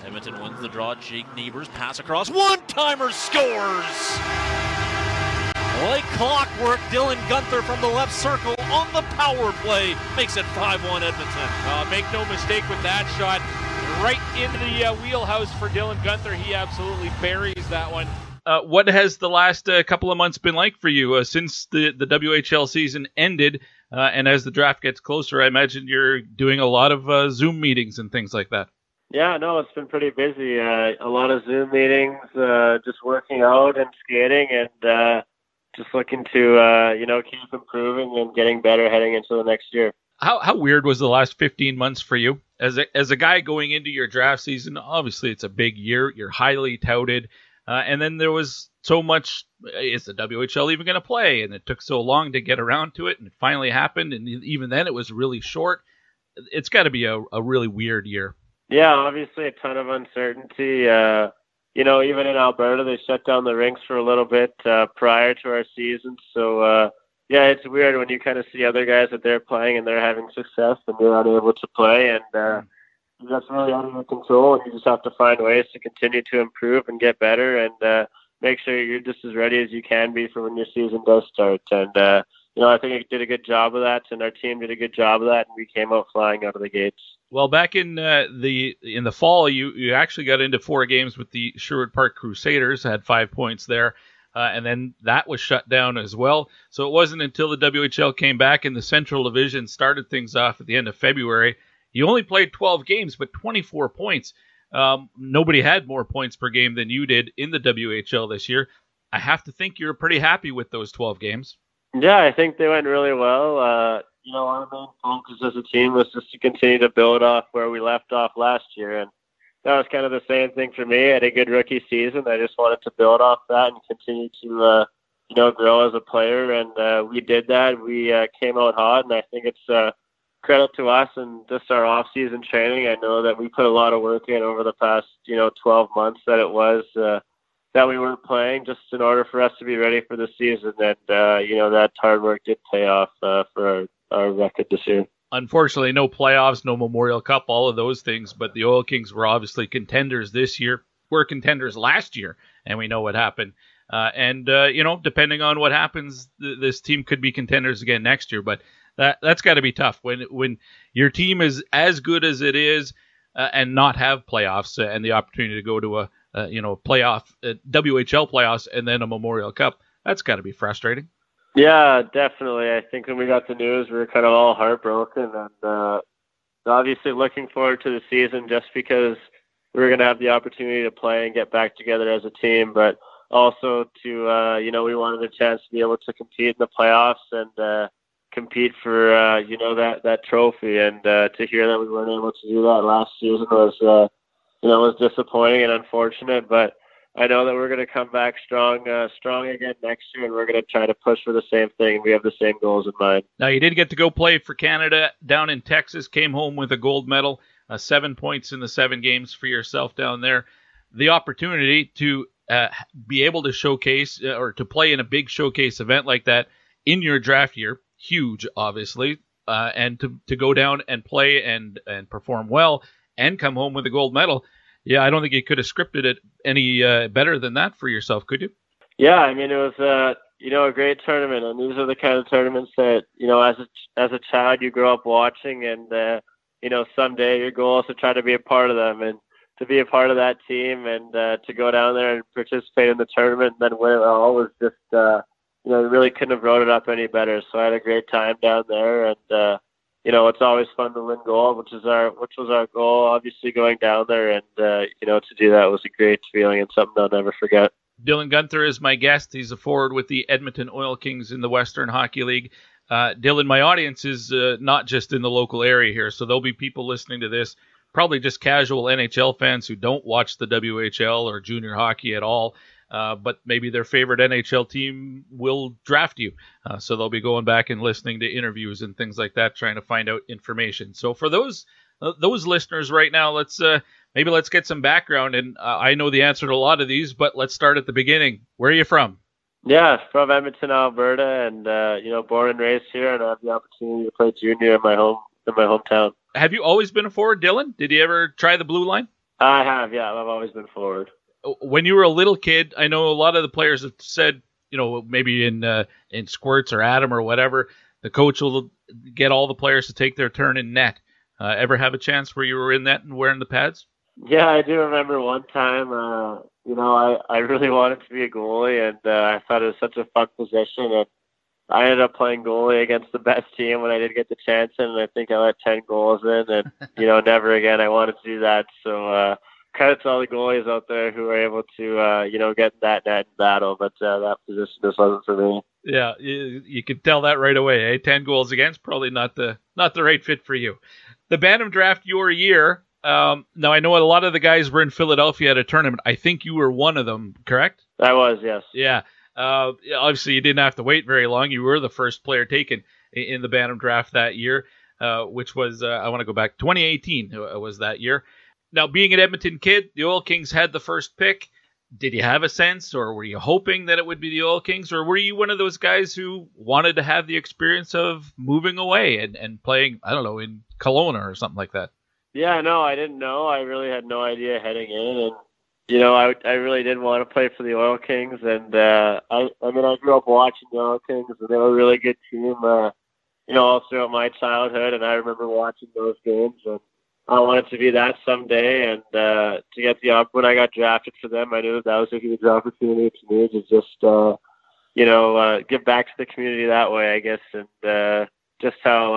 Edmonton wins the draw. Jake Neighbours, pass across. One-timer scores! Like clockwork, Dylan Guenther from the left circle on the power play makes it 5-1 Edmonton. Make no mistake with that shot. Right into the wheelhouse for Dylan Guenther. He absolutely buries that one. What has the last couple of months been like for you since the WHL season ended? And as the draft gets closer, I imagine you're doing a lot of Zoom meetings and things like that. Yeah, no, it's been pretty busy. A lot of Zoom meetings, just working out and skating and just looking to keep improving and getting better heading into the next year. How weird was the last 15 months for you? As a guy going into your draft season, obviously it's a big year. You're highly touted. And then there was so much, is the WHL even going to play? And it took so long to get around to it, and it finally happened. And even then it was really short. It's got to be a really weird year. Yeah, obviously a ton of uncertainty. Even in Alberta, they shut down the rinks for a little bit prior to our season. So, yeah, it's weird when you kind of see other guys that they're playing and they're having success and you're not able to play, and that's really out of your control, and you just have to find ways to continue to improve and get better and make sure you're just as ready as you can be for when your season does start. And, I think I did a good job of that, and our team did a good job of that, and we came out flying out of the gates. Well, back in the fall, you actually got into 4 games with the Sherwood Park Crusaders, had 5 points there. And then that was shut down as well. So it wasn't until the WHL came back and the Central Division started things off at the end of February. You only played 12 games, but 24 points. Nobody had more points per game than you did in the WHL this year. I have to think you're pretty happy with those 12 games. Yeah, I think they went really well. Our main focus as a team was just to continue to build off where we left off last year, and that was kind of the same thing for me. I had a good rookie season. I just wanted to build off that and continue to, grow as a player. And we did that. We came out hot, and I think it's credit to us and just our off-season training. I know that we put a lot of work in over the past, 12 months that it was that we weren't playing just in order for us to be ready for the season. And, that hard work did pay off for our record this year. Unfortunately, no playoffs, no Memorial Cup, all of those things. But the Oil Kings were obviously contenders this year. We're contenders last year, and we know what happened. Depending on what happens, this team could be contenders again next year. But that's got to be tough when your team is as good as it is and not have playoffs and the opportunity to go to a WHL playoffs and then a Memorial Cup. That's got to be frustrating. Yeah, definitely. I think when we got the news, we were kind of all heartbroken, and obviously looking forward to the season just because we were going to have the opportunity to play and get back together as a team, but also to, we wanted a chance to be able to compete in the playoffs and compete for, that trophy, and to hear that we weren't able to do that last season was disappointing and unfortunate, but I know that we're going to come back strong again next year, and we're going to try to push for the same thing. We have the same goals in mind. Now, you did get to go play for Canada down in Texas, came home with a gold medal, 7 points in the 7 games for yourself down there. The opportunity to be able to showcase or to play in a big showcase event like that in your draft year, huge, obviously. and to go down and play and perform well and come home with a gold medal. Yeah, I don't think you could have scripted it any better than that for yourself, could you? Yeah, I mean, it was a great tournament, and these are the kind of tournaments that, you know, as a child you grow up watching, and someday your goal is to try to be a part of them and to be a part of that team, and to go down there and participate in the tournament and then win it all was just, really couldn't have wrote it up any better. So I had a great time down there, and it's always fun to win gold, which was our goal, obviously, going down there, and to do that was a great feeling and something I'll never forget. Dylan Guenther is my guest. He's a forward with the Edmonton Oil Kings in the Western Hockey League. Dylan, my audience is not just in the local area here, so there'll be people listening to this, probably just casual NHL fans who don't watch the WHL or junior hockey at all, but maybe their favorite NHL team will draft you. So they'll be going back and listening to interviews and things like that, trying to find out information. So for those listeners right now, let's get some background. And I know the answer to a lot of these, but let's start at the beginning. Where are you from? Yeah, from Edmonton, Alberta, and born and raised here, and I have the opportunity to play junior in my hometown. Have you always been a forward, Dylan? Did you ever try the blue line? I have, yeah. I've always been forward. When you were a little kid, I know a lot of the players have said, maybe in squirts or Adam or whatever, the coach will get all the players to take their turn in net. Ever have a chance where you were in net and wearing the pads? Yeah, I do remember one time, I really wanted to be a goalie, and I thought it was such a fun position, and I ended up playing goalie against the best team when I did get the chance, and I think I let 10 goals in, and, never again I wanted to do that, so... credit to all the goalies out there who were able to, get that net battle, but that position just wasn't for me. Yeah, you can tell that right away. 10 goals against, probably not the right fit for you. The Bantam Draft your year. Now I know a lot of the guys were in Philadelphia at a tournament. I think you were one of them, correct? I was, yes. Yeah. Obviously, you didn't have to wait very long. You were the first player taken in the Bantam Draft that year, which was 2018 was that year. Now, being an Edmonton kid, the Oil Kings had the first pick. Did you have a sense, or were you hoping that it would be the Oil Kings, or were you one of those guys who wanted to have the experience of moving away and playing, I don't know, in Kelowna or something like that? Yeah, no, I didn't know. I really had no idea heading in. And, I really did want to play for the Oil Kings. And, I grew up watching the Oil Kings, and they were a really good team, all throughout my childhood. And I remember watching those games, and I wanted to be that someday, and to get the when I got drafted for them, I knew that was a huge opportunity to me to just, give back to the community that way, I guess, and just how,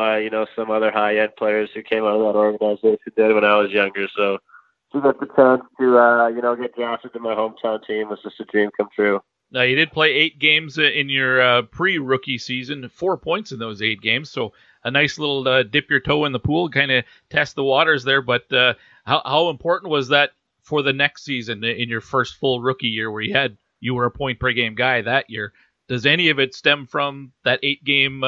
some other high-end players who came out of that organization did when I was younger. So to get the chance to, get drafted to my hometown team was just a dream come true. Now, you did play 8 games in your pre-rookie season, 4 points in those 8 games, so... a nice little dip your toe in the pool, kind of test the waters there. But how important was that for the next season in your first full rookie year where you were a point per game guy that year? Does any of it stem from that 8-game,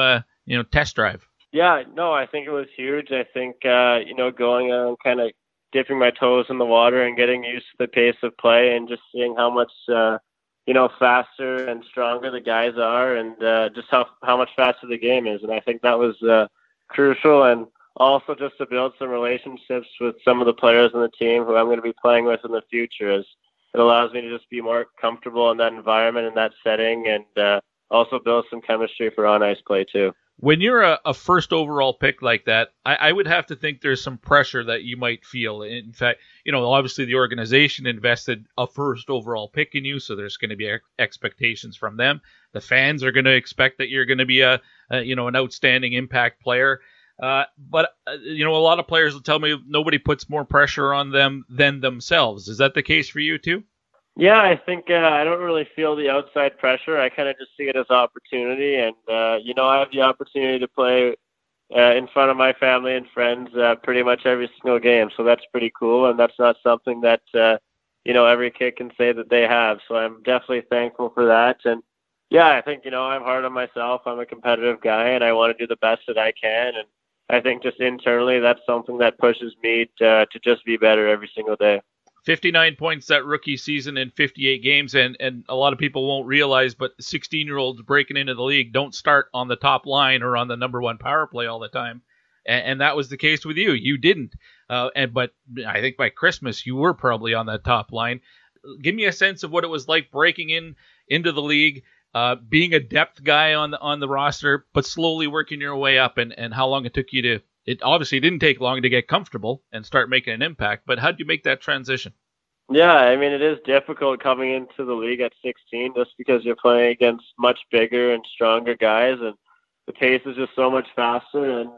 test drive? Yeah, no, I think it was huge. I think, going on kind of dipping my toes in the water and getting used to the pace of play and just seeing how much, faster and stronger the guys are, and just how much faster the game is. And I think that was crucial, and also just to build some relationships with some of the players on the team who I'm going to be playing with in the future. As it allows me to just be more comfortable in that environment and that setting, and also build some chemistry for on-ice play too. When you're a first overall pick like that, I would have to think there's some pressure that you might feel. In fact, obviously the organization invested a first overall pick in you, so there's going to be expectations from them. The fans are going to expect that you're going to be an outstanding impact player. But a lot of players will tell me nobody puts more pressure on them than themselves. Is that the case for you too? Yeah, I think I don't really feel the outside pressure. I kind of just see it as opportunity. And, I have the opportunity to play in front of my family and friends pretty much every single game. So that's pretty cool. And that's not something that, every kid can say that they have. So I'm definitely thankful for that. And, yeah, I think, I'm hard on myself. I'm a competitive guy, and I want to do the best that I can. And I think just internally, that's something that pushes me to just be better every single day. 59 points that rookie season in 58 games, and a lot of people won't realize, but 16-year-olds breaking into the league don't start on the top line or on the number one power play all the time, and that was the case with you. You didn't, but I think by Christmas you were probably on that top line. Give me a sense of what it was like breaking into the league, being a depth guy on the roster, but slowly working your way up, and how long it took you to. It obviously didn't take long to get comfortable and start making an impact, but how'd you make that transition? Yeah, I mean, it is difficult coming into the league at 16 just because you're playing against much bigger and stronger guys, and the pace is just so much faster. And,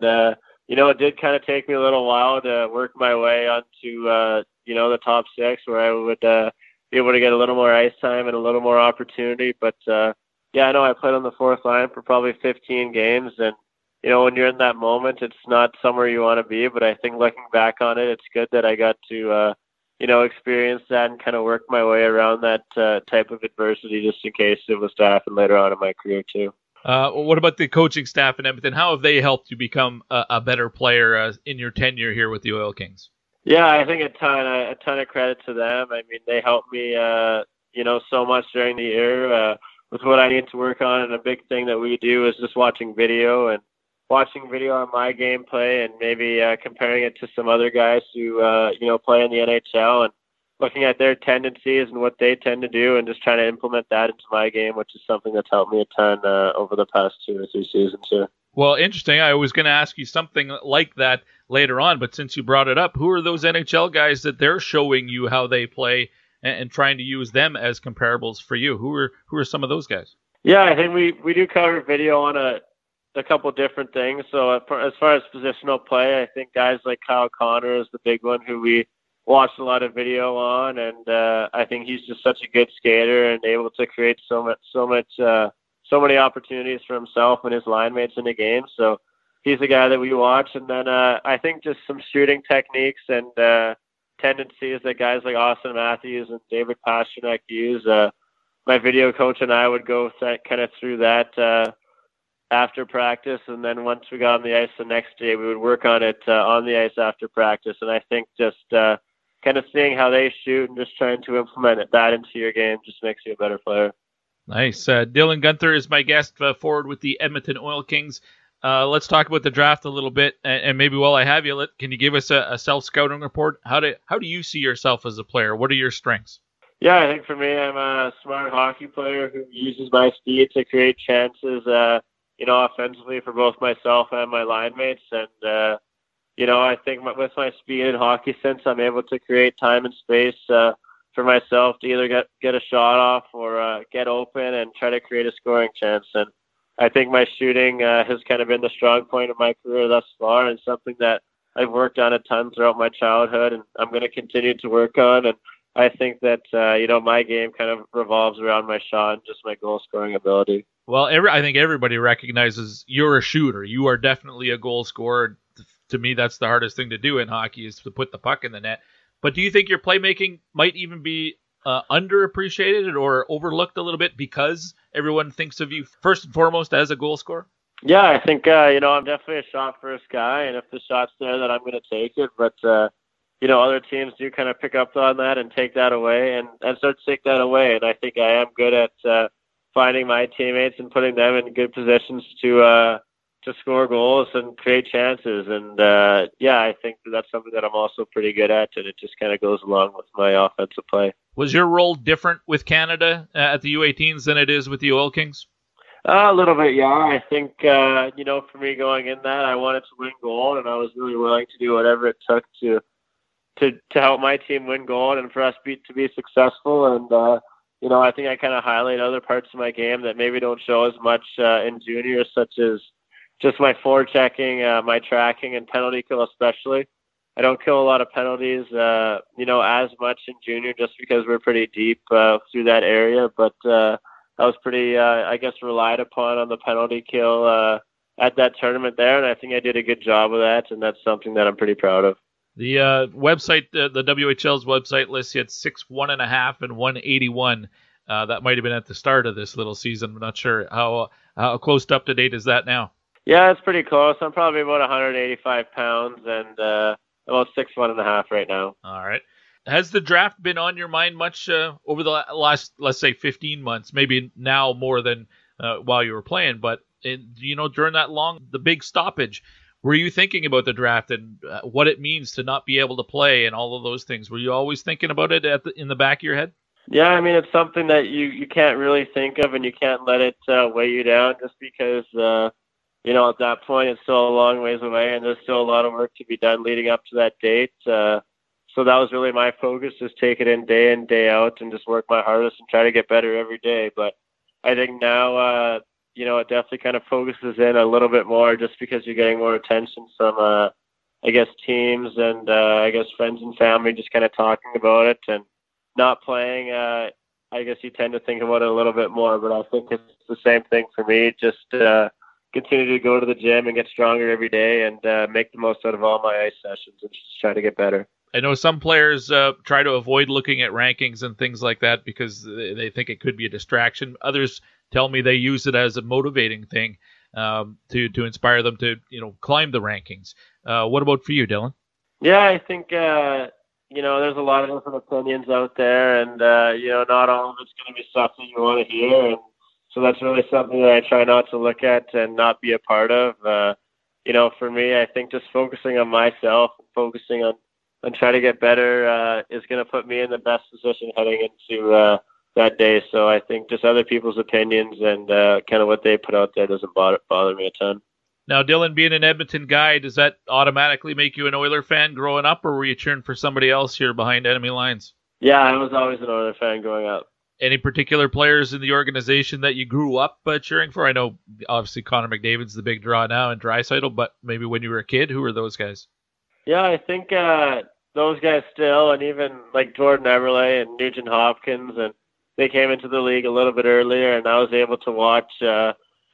it did kind of take me a little while to work my way onto, the top six, where I would be able to get a little more ice time and a little more opportunity. But, I played on the fourth line for probably 15 games, and when you're in that moment, it's not somewhere you want to be, but I think looking back on it, it's good that I got to, experience that and kind of work my way around that type of adversity just in case it was to happen later on in my career too. What about the coaching staff in Edmonton? How have they helped you become a better player in your tenure here with the Oil Kings? Yeah, I think a ton of credit to them. I mean, they helped me, so much during the year with what I need to work on. And a big thing that we do is just watching video on my gameplay and maybe comparing it to some other guys who, play in the NHL and looking at their tendencies and what they tend to do and just trying to implement that into my game, which is something that's helped me a ton over the past two or three seasons here. Well, interesting. I was going to ask you something like that later on, but since you brought it up, who are those NHL guys that they're showing you how they play and trying to use them as comparables for you? Who are some of those guys? Yeah, I think we do cover video on a couple different things. So as far as positional play, I think guys like Kyle Connor is the big one who we watched a lot of video on, and I think he's just such a good skater and able to create so many opportunities for himself and his line mates in the game. So he's the guy that we watch, and then I think just some shooting techniques and tendencies that guys like Austin Matthews and David Pasternak use. My video coach and I would go kind of through that after practice, and then once we got on the ice the next day, we would work on it on the ice after practice. And I think just kind of seeing how they shoot and just trying to implement that into your game just makes you a better player. Nice. Dylan Guenther is my guest forward with the Edmonton Oil Kings. Let's talk about the draft a little bit, and maybe while I have you, can you give us a self-scouting report? How do you see yourself as a player? What are your strengths? Yeah, I think for me, I'm a smart hockey player who uses my speed to create chances offensively for both myself and my line mates. And, I think with my speed and hockey sense, I'm able to create time and space for myself to either get a shot off or get open and try to create a scoring chance. And I think my shooting has kind of been the strong point of my career thus far and something that I've worked on a ton throughout my childhood and I'm going to continue to work on. And I think that, my game kind of revolves around my shot and just my goal scoring ability. Well, I think everybody recognizes you're a shooter. You are definitely a goal scorer. To me, that's the hardest thing to do in hockey is to put the puck in the net. But do you think your playmaking might even be underappreciated or overlooked a little bit because everyone thinks of you first and foremost as a goal scorer? Yeah, I think, I'm definitely a shot first guy. And if the shot's there, then I'm going to take it. But, other teams do kind of pick up on that and take that away and start to take that away. And I think I am good at finding my teammates and putting them in good positions to score goals and create chances. And, I think that's something that I'm also pretty good at, and it just kind of goes along with my offensive play. Was your role different with Canada at the U18s than it is with the Oil Kings? A little bit, yeah. I think, for me going in that, I wanted to win gold, and I was really willing to do whatever it took to help my team win gold and for us to be successful. And, I think I kind of highlight other parts of my game that maybe don't show as much in juniors, such as just my forechecking, my tracking, and penalty kill especially. I don't kill a lot of penalties, as much in junior just because we're pretty deep through that area. But I was pretty, relied upon on the penalty kill at that tournament there, and I think I did a good job of that, and that's something that I'm pretty proud of. The website, the WHL's website lists you at 6'1.5" and 181. That might have been at the start of this little season. I'm not sure how close to up to date is that now. Yeah, it's pretty close. I'm probably about 185 pounds and about 6'1.5" right now. All right. Has the draft been on your mind much over the last, let's say, 15 months? Maybe now more than while you were playing, but during that the big stoppage, were you thinking about the draft and what it means to not be able to play and all of those things? Were you always thinking about it in the back of your head? Yeah, I mean, it's something that you can't really think of, and you can't let it weigh you down just because, at that point, it's still a long ways away, and there's still a lot of work to be done leading up to that date. So that was really my focus, just take it in, day out, and just work my hardest and try to get better every day. But I think now, it definitely kind of focuses in a little bit more just because you're getting more attention from, teams and, friends and family just kind of talking about it and not playing, you tend to think about it a little bit more, but I think it's the same thing for me. Just continue to go to the gym and get stronger every day and make the most out of all my ice sessions and just try to get better. I know some players try to avoid looking at rankings and things like that because they think it could be a distraction. Others tell me they use it as a motivating thing to inspire them to, climb the rankings. What about for you, Dylan? Yeah, I think... there's a lot of different opinions out there, and, not all of it's going to be stuff that you want to hear. And so that's really something that I try not to look at and not be a part of. For me, I think just focusing on myself and focusing on trying to get better is going to put me in the best position heading into that day. So I think just other people's opinions and kind of what they put out there doesn't bother me a ton. Now, Dylan, being an Edmonton guy, does that automatically make you an Oiler fan growing up, or were you cheering for somebody else here behind enemy lines? Yeah, I was always an Oiler fan growing up. Any particular players in the organization that you grew up cheering for? I know, obviously, Connor McDavid's the big draw now and Draisaitl, but maybe when you were a kid, who were those guys? Yeah, I think those guys still, and even like Jordan Eberle and Nugent Hopkins, and they came into the league a little bit earlier, and I was able to watch...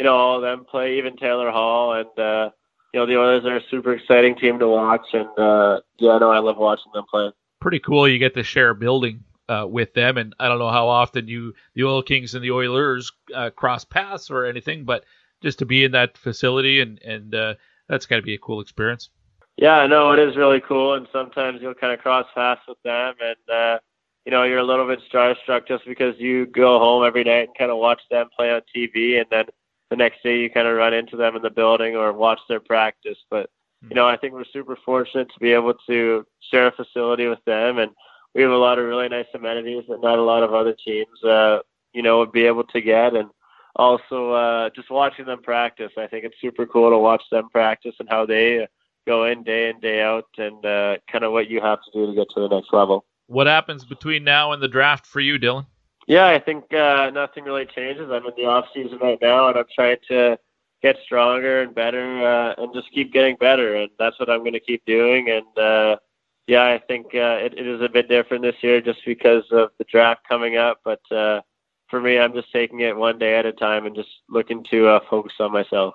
all of them play, even Taylor Hall, and, the Oilers are a super exciting team to watch, and, I love watching them play. Pretty cool you get to share a building with them, and I don't know how often the Oil Kings and the Oilers cross paths or anything, but just to be in that facility, and that's got to be a cool experience. Yeah, I know, it is really cool, and sometimes you'll kind of cross paths with them, and, you're a little bit starstruck just because you go home every night and kind of watch them play on TV, and then the next day you kind of run into them in the building or watch their practice. But, I think we're super fortunate to be able to share a facility with them. And we have a lot of really nice amenities that not a lot of other teams, would be able to get. And also just watching them practice. I think it's super cool to watch them practice and how they go in, day out, and kind of what you have to do to get to the next level. What happens between now and the draft for you, Dylan? Yeah, I think nothing really changes. I'm in the off season right now, and I'm trying to get stronger and better, and just keep getting better. And that's what I'm going to keep doing. And I think it is a bit different this year just because of the draft coming up. But for me, I'm just taking it one day at a time and just looking to focus on myself.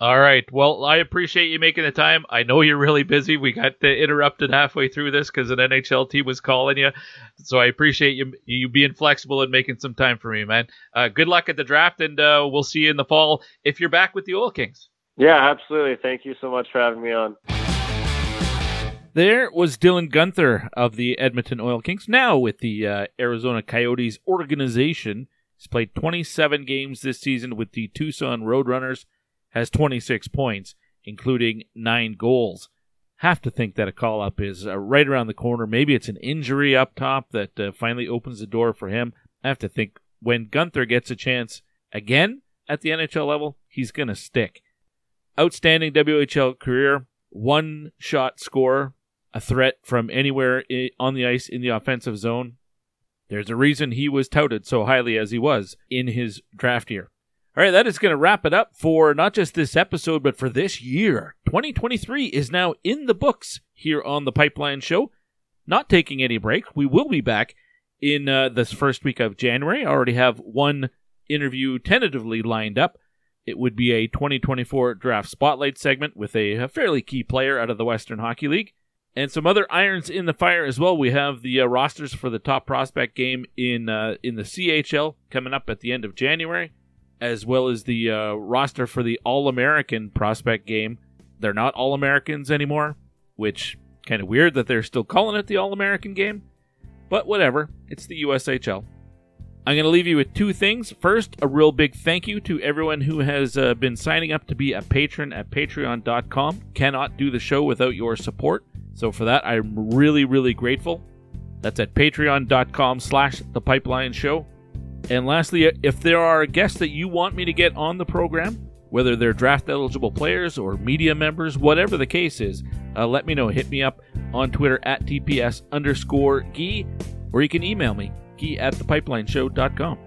All right. Well, I appreciate you making the time. I know you're really busy. We got interrupted halfway through this because an NHL team was calling you. So I appreciate you being flexible and making some time for me, man. Good luck at the draft, and we'll see you in the fall if you're back with the Oil Kings. Yeah, absolutely. Thank you so much for having me on. There was Dylan Guenther of the Edmonton Oil Kings, now with the Arizona Coyotes organization. He's played 27 games this season with the Tucson Roadrunners. Has 26 points, including 9 goals. Have to think that a call-up is right around the corner. Maybe it's an injury up top that finally opens the door for him. I have to think when Guenther gets a chance again at the NHL level, he's going to stick. Outstanding WHL career, one-shot scorer, a threat from anywhere on the ice in the offensive zone. There's a reason he was touted so highly as he was in his draft year. All right, that is going to wrap it up for not just this episode, but for this year. 2023 is now in the books here on the Pipeline Show. Not taking any break. We will be back in this first week of January. I already have one interview tentatively lined up. It would be a 2024 Draft Spotlight segment with a fairly key player out of the Western Hockey League. And some other irons in the fire as well. We have the rosters for the top prospect game in the CHL coming up at the end of January, as well as the roster for the All-American prospect game. They're not All-Americans anymore, which kind of weird that they're still calling it the All-American game. But whatever, it's the USHL. I'm going to leave you with two things. First, a real big thank you to everyone who has been signing up to be a patron at patreon.com. Cannot do the show without your support. So for that, I'm really, really grateful. That's at patreon.com/thepipelineshow. And lastly, if there are guests that you want me to get on the program, whether they're draft-eligible players or media members, whatever the case is, let me know. Hit me up on Twitter at @TPS_Guy, or you can email me. at thepipelineshow.com.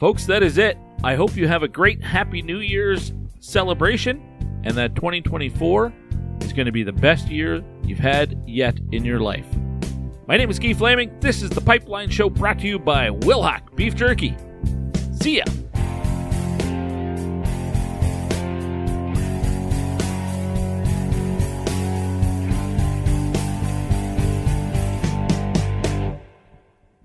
Folks, that is it. I hope you have a great Happy New Year's celebration and that 2024 is going to be the best year you've had yet in your life. My name is Guy Flaming. This is The Pipeline Show, brought to you by Wilhock Beef Jerky. See ya!